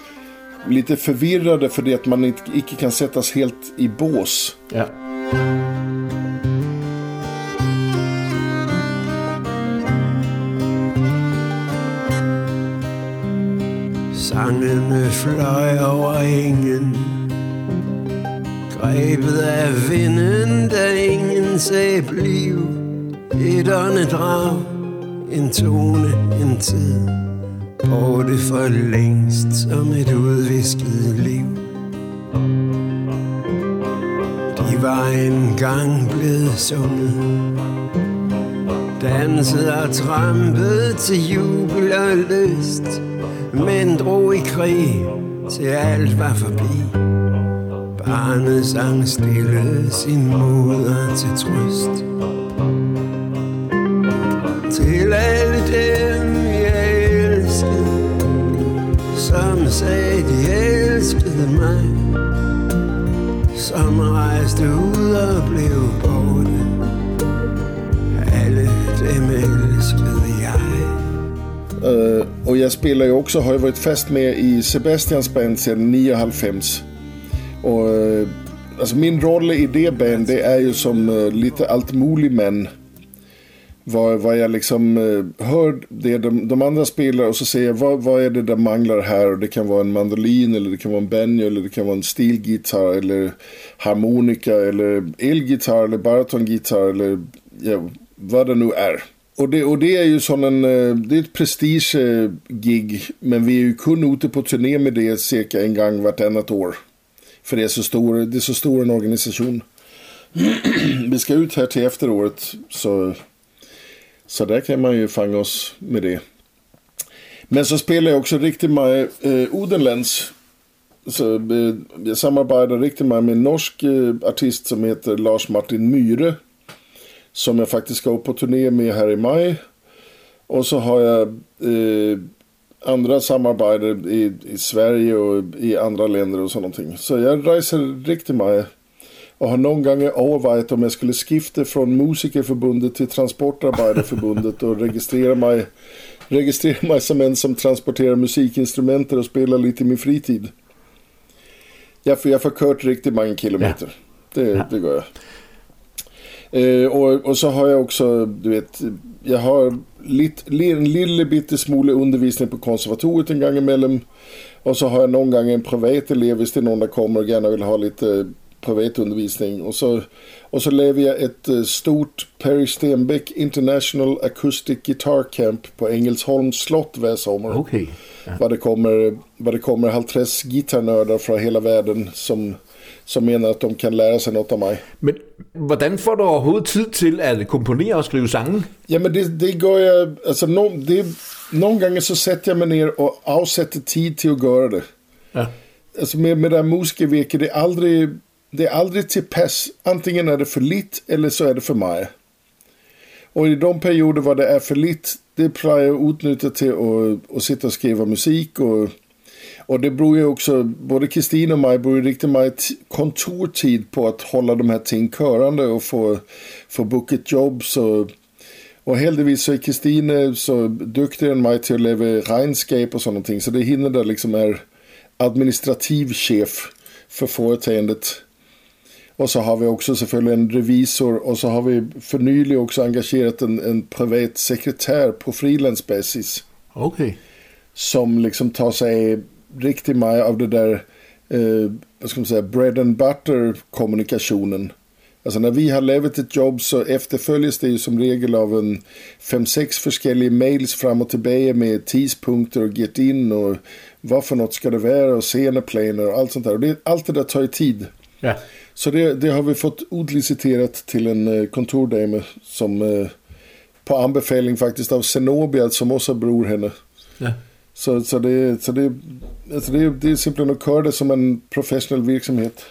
förvirrade för det att man inte kan sättas helt i bås. Ja. Sangene fløj over engen, grebet af vinden, da ingen sagde bliv. Et åndedrag, en tone, en tid, borte for længst som et udvisket liv. De var engang blevet sunget, danset og trampet til jubel og lyst, men drog i krig, til alt var forbi. Barnet sang stille sin moder til trøst. Til alle dem, jeg elskede, som sagde, de elskede mig, som rejste ud og blev borte. Alle dem elskede jeg. Och jag spelar ju också, har ju varit fast med i Sebastians band sedan 99. Och alltså min roll i det band, det är ju som lite allt mulig men vad jag liksom hör det de andra spelar och så säger jag, vad är det där manglar här, och det kan vara en mandolin eller det kan vara en banjo eller det kan vara en stilgitarr eller harmonika eller elgitarr eller baritongitarr eller ja, vad det nu är. Och det är ju som det är ett prestige-gig, men vi är ju kun ute på turné med det cirka en gång vartannat år. För det är så stor en organisation. Vi ska ut här till efteråret, så där kan man ju fanga oss med det. Men så spelar jag också riktigt med Odenlands. Jag samarbetar riktigt med en norsk artist som heter Lars Martin Myhre, som jag faktiskt ska upp på turné med här i maj. Och så har jag andra samarbeten i Sverige och i andra länder och sånting. Så jag reser riktigt mycket. Och har någon gång övervägt om jag skulle skifta från musikerförbundet till transportarbetarförbundet och registrera mig som en som transporterar musikinstrument och spelar lite i min fritid. Jag får kört riktigt många kilometer. Ja. Det går jag. Och så har jag också, du vet, jag har en lille bitte smule undervisning på konservatoriet en gång emellan, och så har jag någon gång en privatelev hvis det någon där kommer och gärna vill ha lite privatundervisning, och så lever jag ett stort Perry Stenbäck International Acoustic Guitar Camp på Engelsholms slott varje sommar. Okay. Yeah. Vad det kommer 50 gitarnördar från hela världen som mener, at de kan lære sig noget af mig. Men hvordan får du overhovedet tid til at komponere og skrive sange? Jamen det gør jeg, altså nogle gange så sætter jeg mig ned og afsætter tid til at gøre det. Ja. Altså med det her musikervirke, det er aldrig tilpas. Antingen er det for lidt, eller så er det for mig. Og i de perioder, hvor det er for lidt, det plejer jeg at udnytte til at sitte og skrive musik, och det beror ju också, både Kristine och mig beror riktigt mycket kontortid på att hålla de här ting körande och få bucket jobs, och heldigvis så är Kristine så duktig än mig till att leva Reinscape och sånt ting, så det hinner där liksom är administrativ chef för företaget. Och så har vi också såklart en revisor, och så har vi för nyligen också engagerat en privat sekretär på freelancebasis. Okej. Okay. Som liksom tar sig riktigt mycket av det där vad ska man säga, bread and butter kommunikationen. Alltså när vi har levat ett jobb så efterföljs det ju som regel av en 5-6 förskälliga mails fram och tillbaka med tidpunkter och get in och vad för något ska det vara och sceneplaner och allt sånt där. Och allt det där tar ju tid. Ja. Så det har vi fått utliciterat till en kontordame som på anbefaling faktiskt av Zenobia som också bror henne. Ja. Så det är simpelthen att köra det som en professionell verksamhet.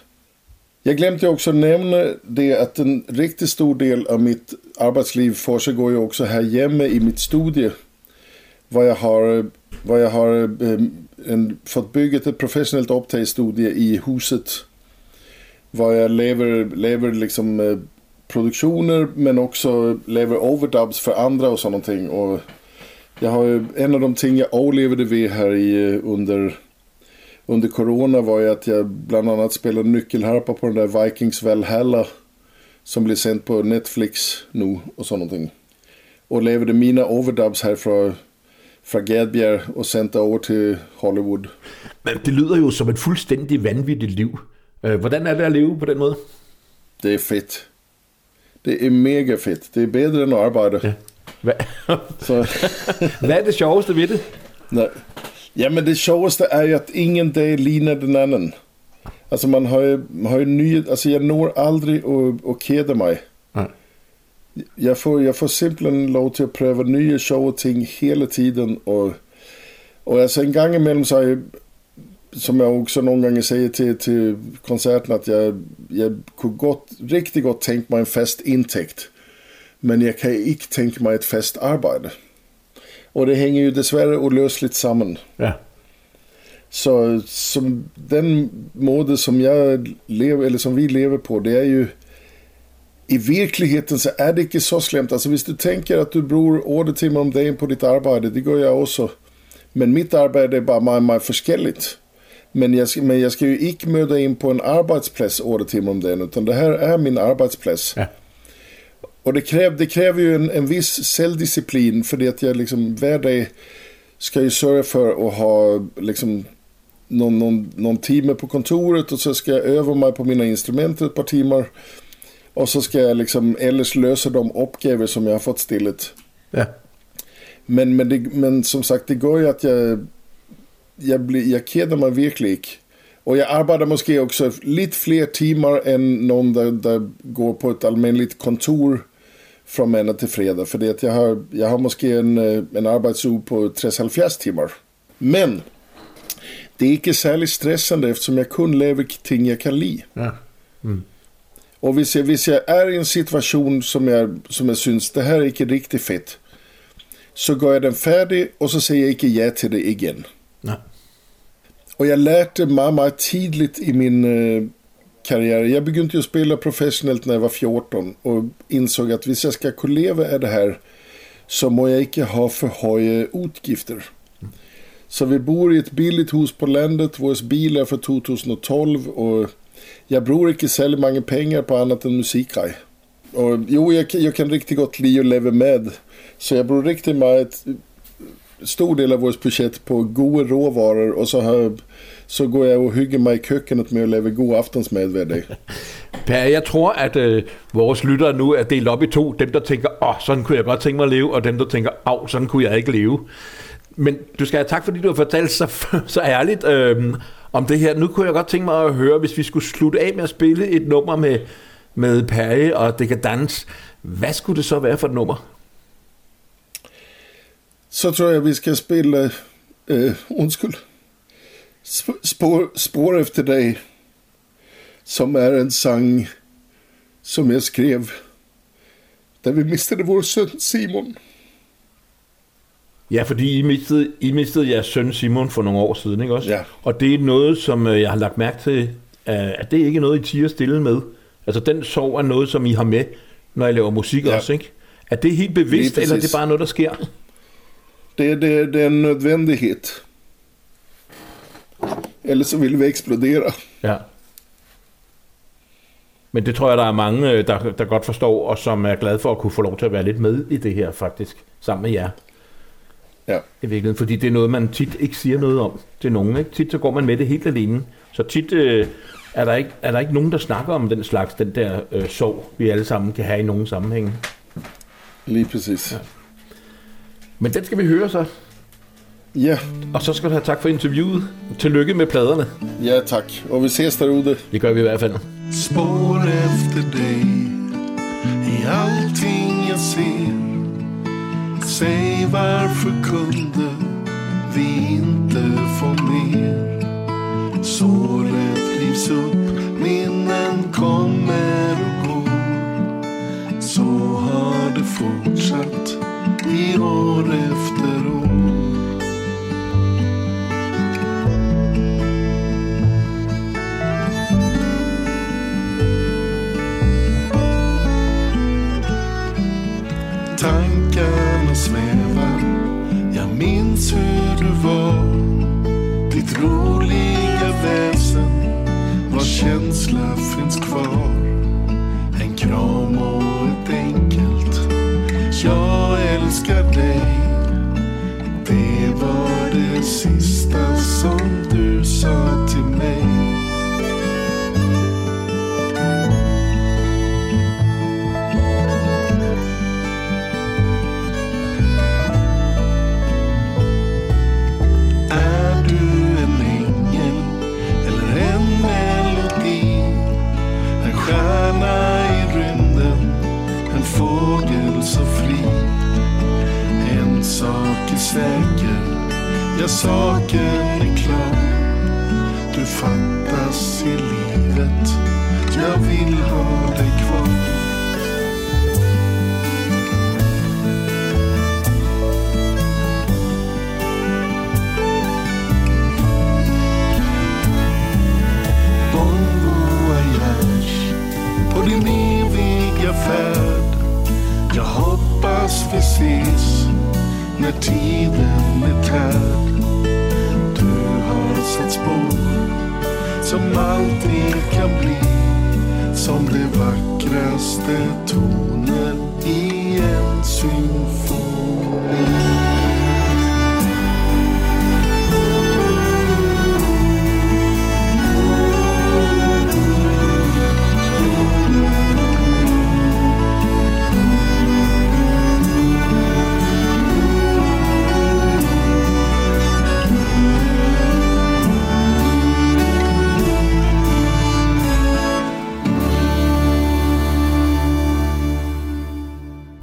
Jag glömde också nämna det att en riktigt stor del av mitt arbetsliv försiggår ju också här hemma i mitt studie. Vad jag har fått bygget ett professionellt upptagsstudie i huset. Vad jag lever liksom produktioner, men också lever overdubs för andra och sånting. Och jag har ju, en av de ting jag avlevde vid här i under corona var ju att jag bland annat spelade nyckelharpa på den där Vikings Valhalla som blir sänd på Netflix nu och sånting. Och levde mina overdubs här fra Gadbjerg och sända över till Hollywood. Men det lyder ju som ett fuldständigt vanvittigt liv. Hvordan er det at leve på den måde? Det er fedt. Det er mega fedt. Det er bedre end at arbejde. Ja. Hvad er det sjoveste ved det? Nej. Jamen det sjoveste er jo, at ingen dag ligner den anden. Altså man har jo nye... Altså jeg når aldrig at kede mig. Nej. Jeg får simpelthen lov til at prøve nye sjove ting hele tiden. Og altså en gang imellem så er jeg, som jag också någon gång säger till konserten, att jag kunde riktigt gott tänkt mig en fast intäkt, men jag kan inte tänka mig ett fast arbete. Och det hänger ju dessvärre olösligt samman. Ja. Så som den mode som jag lever eller som vi lever på, det är ju i verkligheten så är det inte så slemt. Alltså hvis du tänker att du bror åretimmar om dagen på ditt arbete, det gör jag också. Men mitt arbete är bara mig forskelligt. Men jag ska ju inte möda in på en arbetsplats åretimmar om dagen, utan det här är min arbetsplats. Ja. Och det kräver ju en viss självdisciplin, för det att jag liksom varje ska ju sörja för att ha liksom någon timme på kontoret, och så ska jag öva mig på mina instrument ett par timmar, och så ska jag liksom ellers lösa de uppgifter som jag har fått stillet. Ja. Men som sagt, det går ju att jag keder mig virkelig ikke. Og jeg arbejder måske også lidt flere timer end nogen, der går på et almindeligt kontor fra mandag til fredag, fordi at jeg har måske en arbejdsuge på 60-70 timer. Men det er ikke særlig stressende, eftersom jeg kun laver ting, jeg kan lide. Ja. Mm. Og hvis jeg er i en situation, som jeg synes, det her er ikke rigtig fedt, så går jeg den færdig, og så siger jeg ikke ja til det igen. Nej. Och jag lärde mig meget tidligt i min karriär. Jag begynnte ju spela professionellt när jag var 14 och insåg att hvis jag ska leva av det här så må jag inte ha för höga utgifter. Så vi bor i ett billigt hus på landet, vår bil är för 2012 och jag bror inte sälja många pengar på annat än musikgrej. Och jo, jag kan riktigt gott li och leva med, så jag bror riktigt meget stor del av vår budget på gode råvaror, och så går jag och hygger mig i kökenet med att leva god aftensmad hver dag. Per, jeg tror, at vores lyttere nu er delt op i to. Dem, der tænker, sådan kunne jeg godt tænke mig at leve, og dem, der tænker, sådan kunne jeg ikke leve. Men du skal have tak, fordi du har fortalt så ærligt om det her. Nu kunne jeg godt tænke mig at høre, hvis vi skulle slutte af med at spille et nummer med Per og Dekadans. Hvad skulle det så være for et nummer? Så tror jeg, vi skal spille Spår efter dig, som er en sang, som jeg skrev, da vi mistede vores søn Simon. Ja, fordi I mistede jeres søn Simon for nogle år siden, ikke også? Ja. Og det er noget, som jeg har lagt mærke til, at det ikke er noget, I tiger stille med. Altså, den sorg er noget, som I har med, når I laver musik også, ikke? Er det helt bevidst, eller er det bare noget, der sker? Det är en nödvändighet. Eller så vill vi explodera. Ja. Men det tror jeg, der er mange, der godt forstår, og som er glade for at kunne få lov til at være lidt med i det her, faktisk, sammen med jer. Ja. I virkeligheden, fordi det er noget, man tit ikke siger noget om til nogen, ikke? Tit så går man med det helt alene. Så tit er der ikke nogen, der snakker om den slags, den der sorg, vi alle sammen kan have i nogen sammenhænge. Lige præcis. Ja. Men den skal vi høre så. Ja. Og så skal du have tak for interviewet. Tillykke med pladerne. Ja, tak. Og vi ses derude. Det gør vi i hvert fald. Spor efter dig i alting jeg ser. Säg varför kunde vi inte få mer? Såret rivs upp, minnen kommer och går. Så har det fortsatt i år efter år. Tankarna svävar, jag minns hur du var. Ditt roliga väsen, var känsla finns kvar. En kram och ett enkelt, jag älskar dig. Det var det sista som du sa till mig. Fågel så fri. En sak är säker, ja saken är klar. Du fattas i livet, jag vill ha dig kvar. Bon voyage, på din eviga färd. Jag hoppas vi ses när tiden är tärd. Du har satt spår som aldrig kan bli, som det vackraste tonen i en symfoni.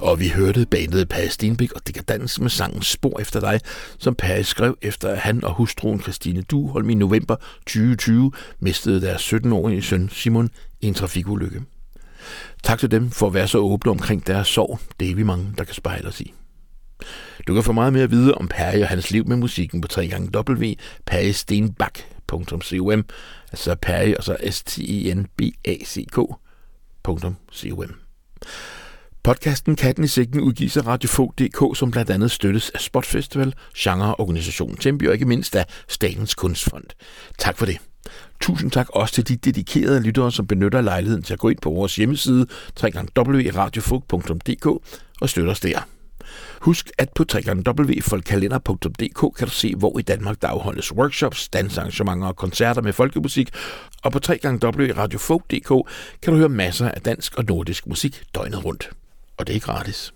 Og vi hørte bandet Perry Stenbæk og Dekadans med sangen Spor efter dig, som Perry skrev efter, at han og hustruen Kristine Duholm i november 2020 mistede deres 17-årige søn Simon i en trafikulykke. Tak til dem for at være så åbne omkring deres sorg. Det er vi mange, der kan spejle os i. Du kan få meget mere at vide om Perry og hans liv med musikken på www.perrystenback.com, altså Perry og så stenback.com. Podcasten Katten i Sækken udgives af RadioFog.dk, som blandt andet støttes af Spotfestival, genreorganisationen Tempi og ikke mindst af Statens Kunstfond. Tak for det. Tusind tak også til de dedikerede lyttere, som benytter lejligheden til at gå ind på vores hjemmeside www.radiofog.dk og støtter os der. Husk, at på www.folkkalender.dk kan du se, hvor i Danmark der afholdes workshops, dansarrangementer og koncerter med folkemusik, og på www.radiofolk.dk kan du høre masser af dansk og nordisk musik døgnet rundt. Og det er gratis.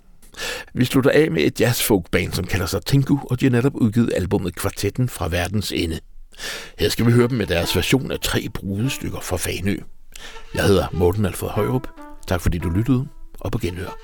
Vi slutter af med et jazzfolkband, som kalder sig Tengu, og de har netop udgivet albummet Kvartetten fra verdens ende. Her skal vi høre dem med deres version af 3 brudestykker fra Fanø. Jeg hedder Morten Alfred Højrup. Tak fordi du lyttede, og på genhør.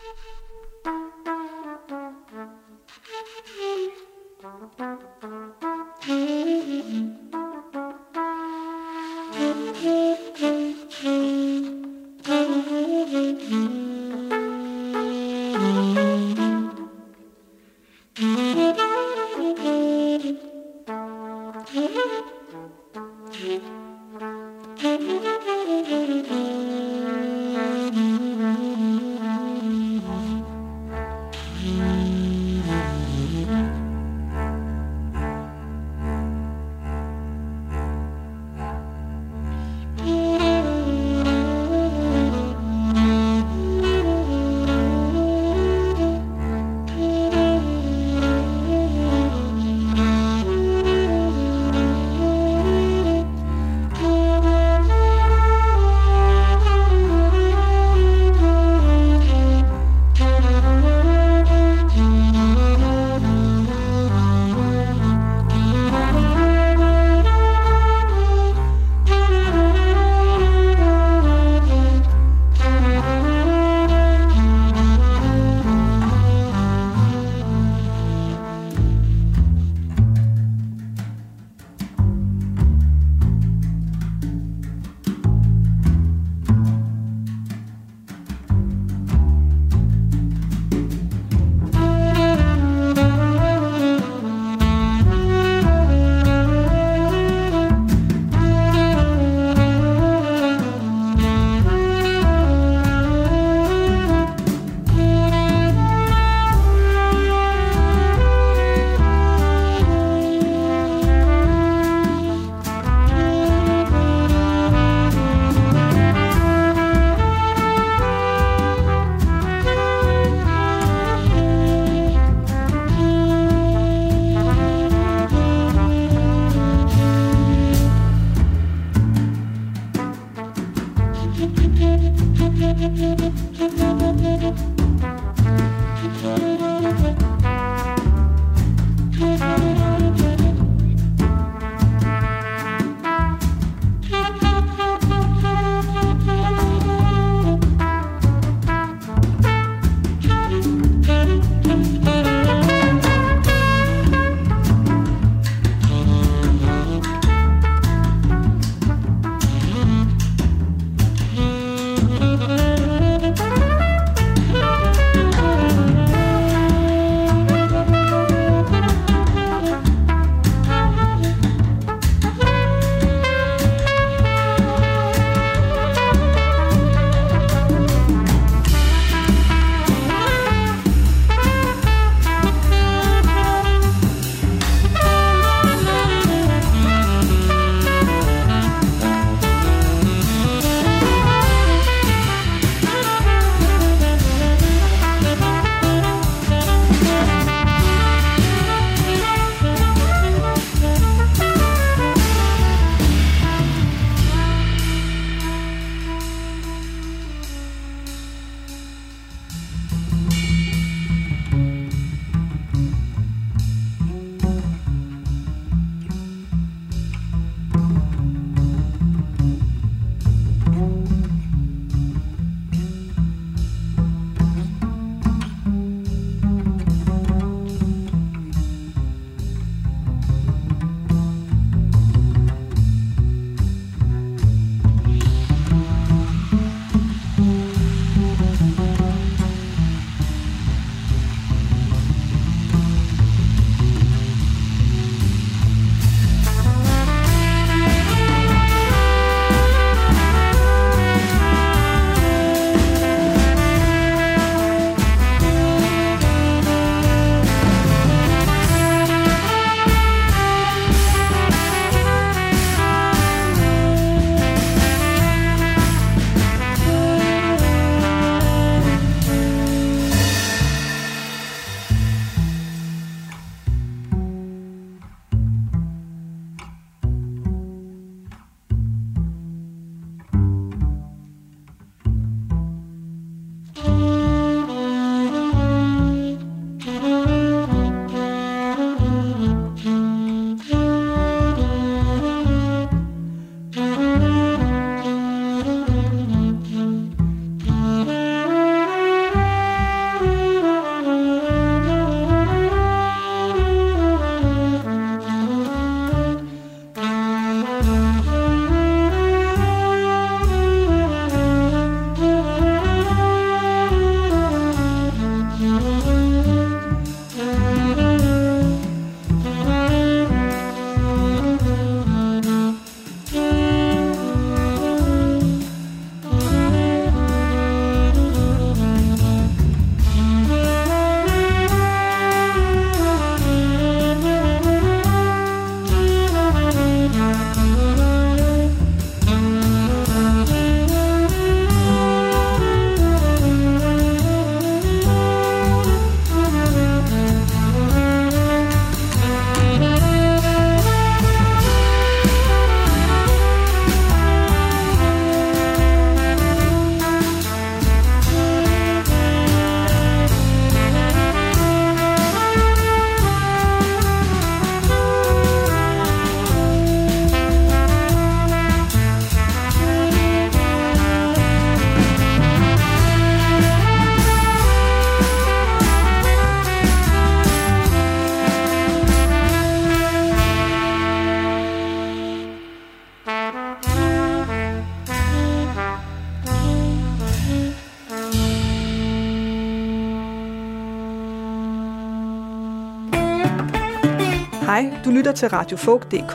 Hej, du lytter til radiofolk.dk.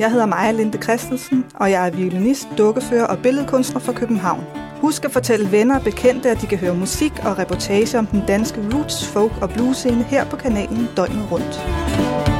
Jeg hedder Maja Linde Christensen, og jeg er violinist, dukkefører og billedkunstner fra København. Husk at fortælle venner og bekendte, at de kan høre musik og reportage om den danske roots, folk og blues scene her på kanalen døgnet rundt.